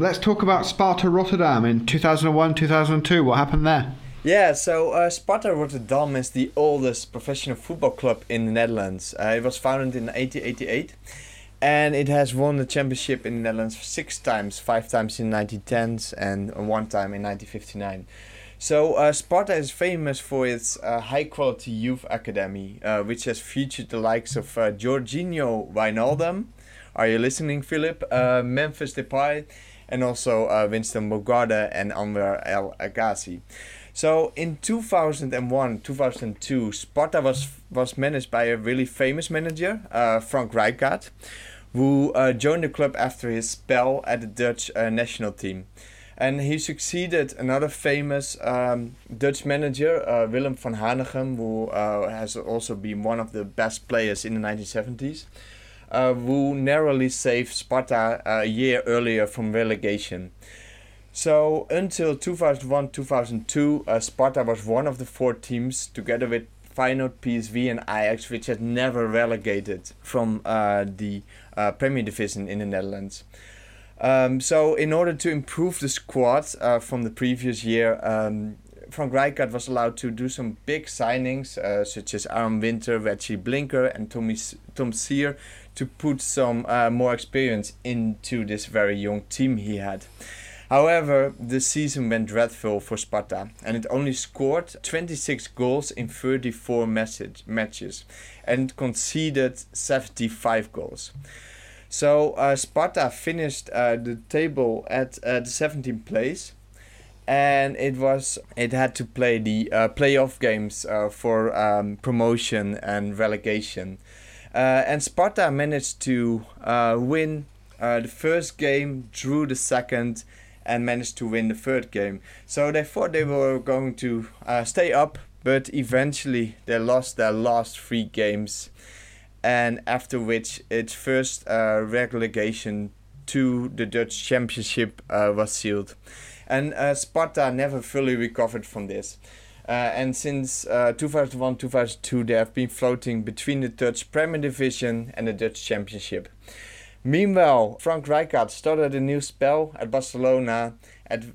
let's talk about Sparta Rotterdam in 2001-2002. What happened there? Yeah, so Sparta Rotterdam is the oldest professional football club in the Netherlands. It was founded in 1888, and it has won the championship in the Netherlands 6 times, 5 times in the 1910s and 1 time in 1959. So Sparta is famous for its high-quality youth academy, which has featured the likes of Jorginho, Wijnaldum, are you listening, Philip? Memphis Depay, and also Winston Bogarde and Anwar El Agassi. So in 2001-2002, Sparta was managed by a really famous manager, Frank Rijkaard, who joined the club after his spell at the Dutch national team. And he succeeded another famous Dutch manager, Willem van Hanegem, who has also been one of the best players in the 1970s, who narrowly saved Sparta a year earlier from relegation. So until 2001-2002, Sparta was one of the 4 teams, together with Feyenoord, PSV and Ajax, which had never relegated from the Premier Division in the Netherlands. So in order to improve the squad from the previous year, Frank Rijkaard was allowed to do some big signings such as Aram Winter, Wesley Blinker and Tom Seer, to put some more experience into this very young team he had. However, the season went dreadful for Sparta, and it only scored 26 goals in 34 matches and conceded 75 goals. So Sparta finished the table at the 17th place, and it had to play the playoff games for promotion and relegation. And Sparta managed to win the first game, drew the second, and managed to win the third game. So they thought they were going to stay up, but eventually they lost their last 3 games. And after which its first relegation to the Dutch Championship was sealed. And Sparta never fully recovered from this. And since 2001-2002 they have been floating between the Dutch Premier Division and the Dutch Championship. Meanwhile, Frank Rijkaard started a new spell at Barcelona,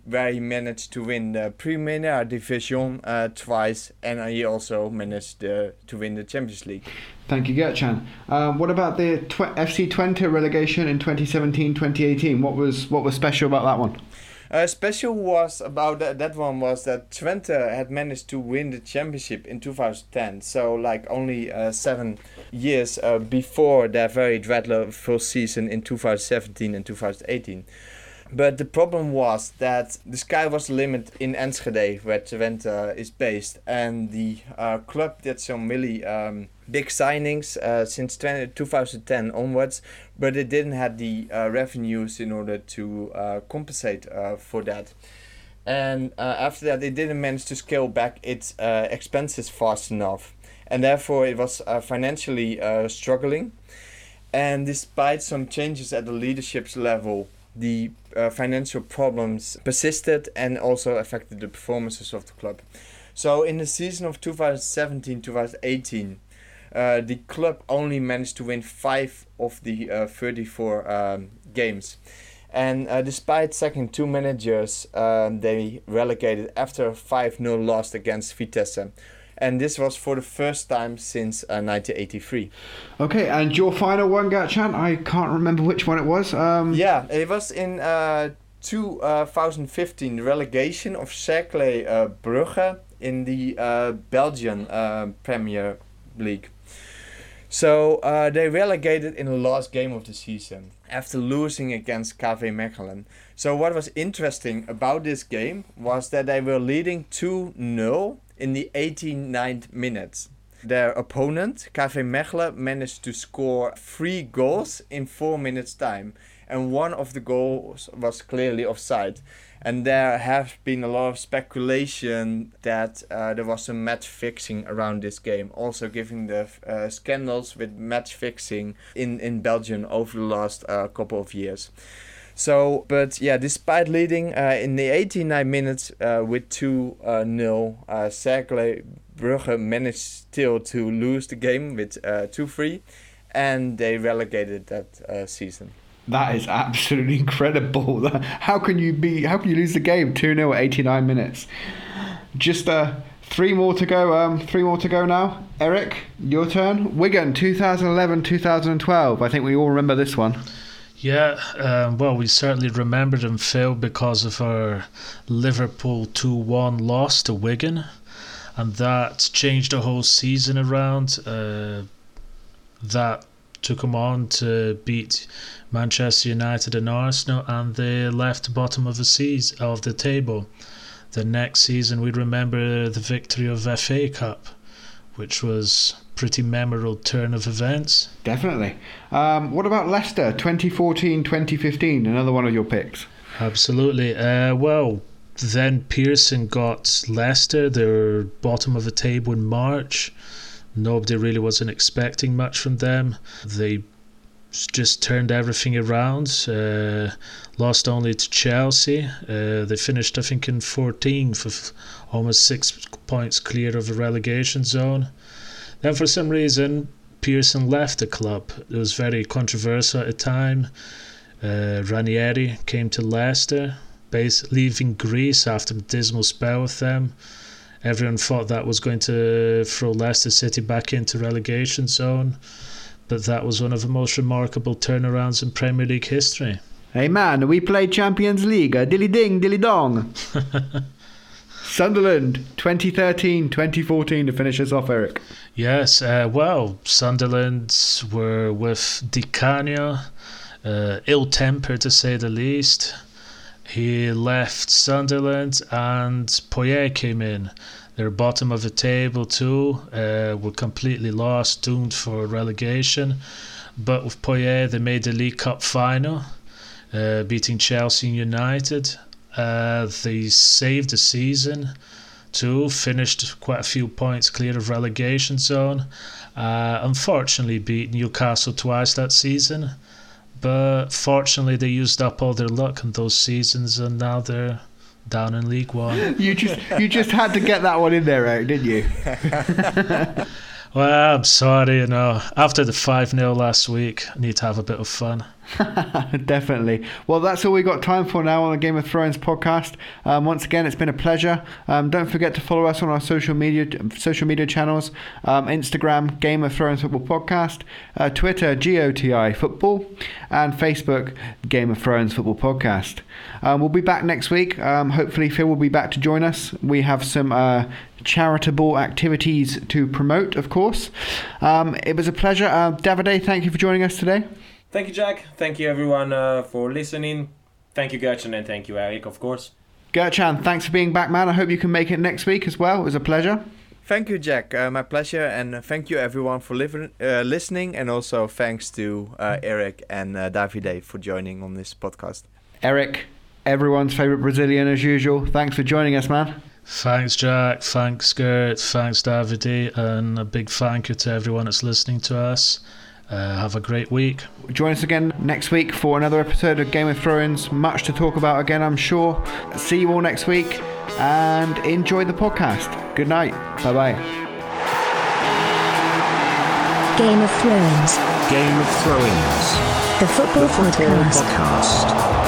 where he managed to win the Primera Division twice, and he also managed to win the Champions League. Thank you, Gertjan. What about the FC Twente relegation in 2017-2018? What was special about that one? Special was about that one was that Twente had managed to win the championship in 2010, so like only 7 years before their very dreadful season in 2017 and 2018. But the problem was that the sky was the limit in Enschede, where Twente is based, and the club did some really big signings since 2010 onwards, but it didn't have the revenues in order to compensate for that. And after that, it didn't manage to scale back its expenses fast enough, and therefore it was financially struggling. And despite some changes at the leadership level, the financial problems persisted and also affected the performances of the club. So in the season of 2017-2018, the club only managed to win 5 of the 34 games. And despite sacking 2 managers, they relegated after a 5-0 loss against Vitesse. And this was for the first time since 1983. Okay, and your final one, Gertjan, I can't remember which one it was. Yeah, it was in 2015, the relegation of Cercle Brugge in the Belgian Premier League. So they relegated in the last game of the season after losing against KV Mechelen. So what was interesting about this game was that they were leading 2-0 in the 89th minute. Their opponent, KV Mechelen, managed to score 3 goals in 4 minutes time, and one of the goals was clearly offside. And there have been a lot of speculation that there was some match fixing around this game, also giving the scandals with match fixing in Belgium over the last couple of years. So, but yeah, despite leading in the 89 minutes with 2-0, Cercle Brugge managed still to lose the game with 2-3, and they relegated that season. That is absolutely incredible. How can you lose the game 2-0 at 89 minutes? Just three more to go. Three more to go now. Eric, your turn. Wigan, 2011-2012. I think we all remember this one. Yeah, well, we certainly remembered and failed because of our Liverpool 2-1 loss to Wigan, and that changed the whole season around. That took them on to beat Manchester United and Arsenal, and they left the bottom of the table. The next season, we remember the victory of FA Cup, which was pretty memorable turn of events. Definitely. What about Leicester, 2014-2015, another one of your picks? Absolutely. Well, then Pearson got Leicester. They were bottom of the table in March. Nobody really wasn't expecting much from them. They just turned everything around, lost only to Chelsea. They finished, I think, in 14th, with almost 6 points clear of the relegation zone. Then for some reason, Pearson left the club. It was very controversial at the time. Ranieri came to Leicester, leaving Greece after a dismal spell with them. Everyone thought that was going to throw Leicester City back into relegation zone, but that was one of the most remarkable turnarounds in Premier League history. Hey man, we play Champions League, dilly ding, dilly dong. Sunderland, 2013-2014 to finish us off, Eric. Yes, well, Sunderland were with Di Canio, ill-tempered to say the least. He left Sunderland and Poyet came in. They're bottom of the table too, were completely lost, doomed for relegation. But with Poyet, they made the League Cup final, beating Chelsea United. They saved the season too, finished quite a few points clear of relegation zone. Unfortunately beat Newcastle twice that season. But fortunately, they used up all their luck in those seasons, and now they're down in League One. You just had to get that one in there, Eric, didn't you? Well, I'm sorry, you know. After the 5-0 last week, I need to have a bit of fun. Definitely. Well, that's all we got time for now on the Game of Thrones podcast. Once again, it's been a pleasure. Don't forget to follow us on our social media channels. Instagram, Game of Thrones Football Podcast. Twitter, GOTI Football. And Facebook, Game of Thrones Football Podcast. We'll be back next week. Hopefully, Phil will be back to join us. We have some charitable activities to promote, of course. It was a pleasure. Davide, thank you for joining us today. Thank you, Jack. Thank you, everyone, for listening. Thank you, Gertjan, and thank you, Eric, of course. Gertjan, thanks for being back, man. I hope you can make it next week as well. It was a pleasure. Thank you, Jack. My pleasure. And thank you, everyone, for listening. And also thanks to Eric and Davide for joining on this podcast. Eric, everyone's favorite Brazilian as usual. Thanks for joining us, man. Thanks, Jack. Thanks, Gert. Thanks, Davide. And a big thank you to everyone that's listening to us. Have a great week. Join us again next week for another episode of Game of Thrones. Much to talk about again, I'm sure. See you all next week and enjoy the podcast. Good night. Bye-bye. Game of Thrones. Game of Thrones. The Football Podcast.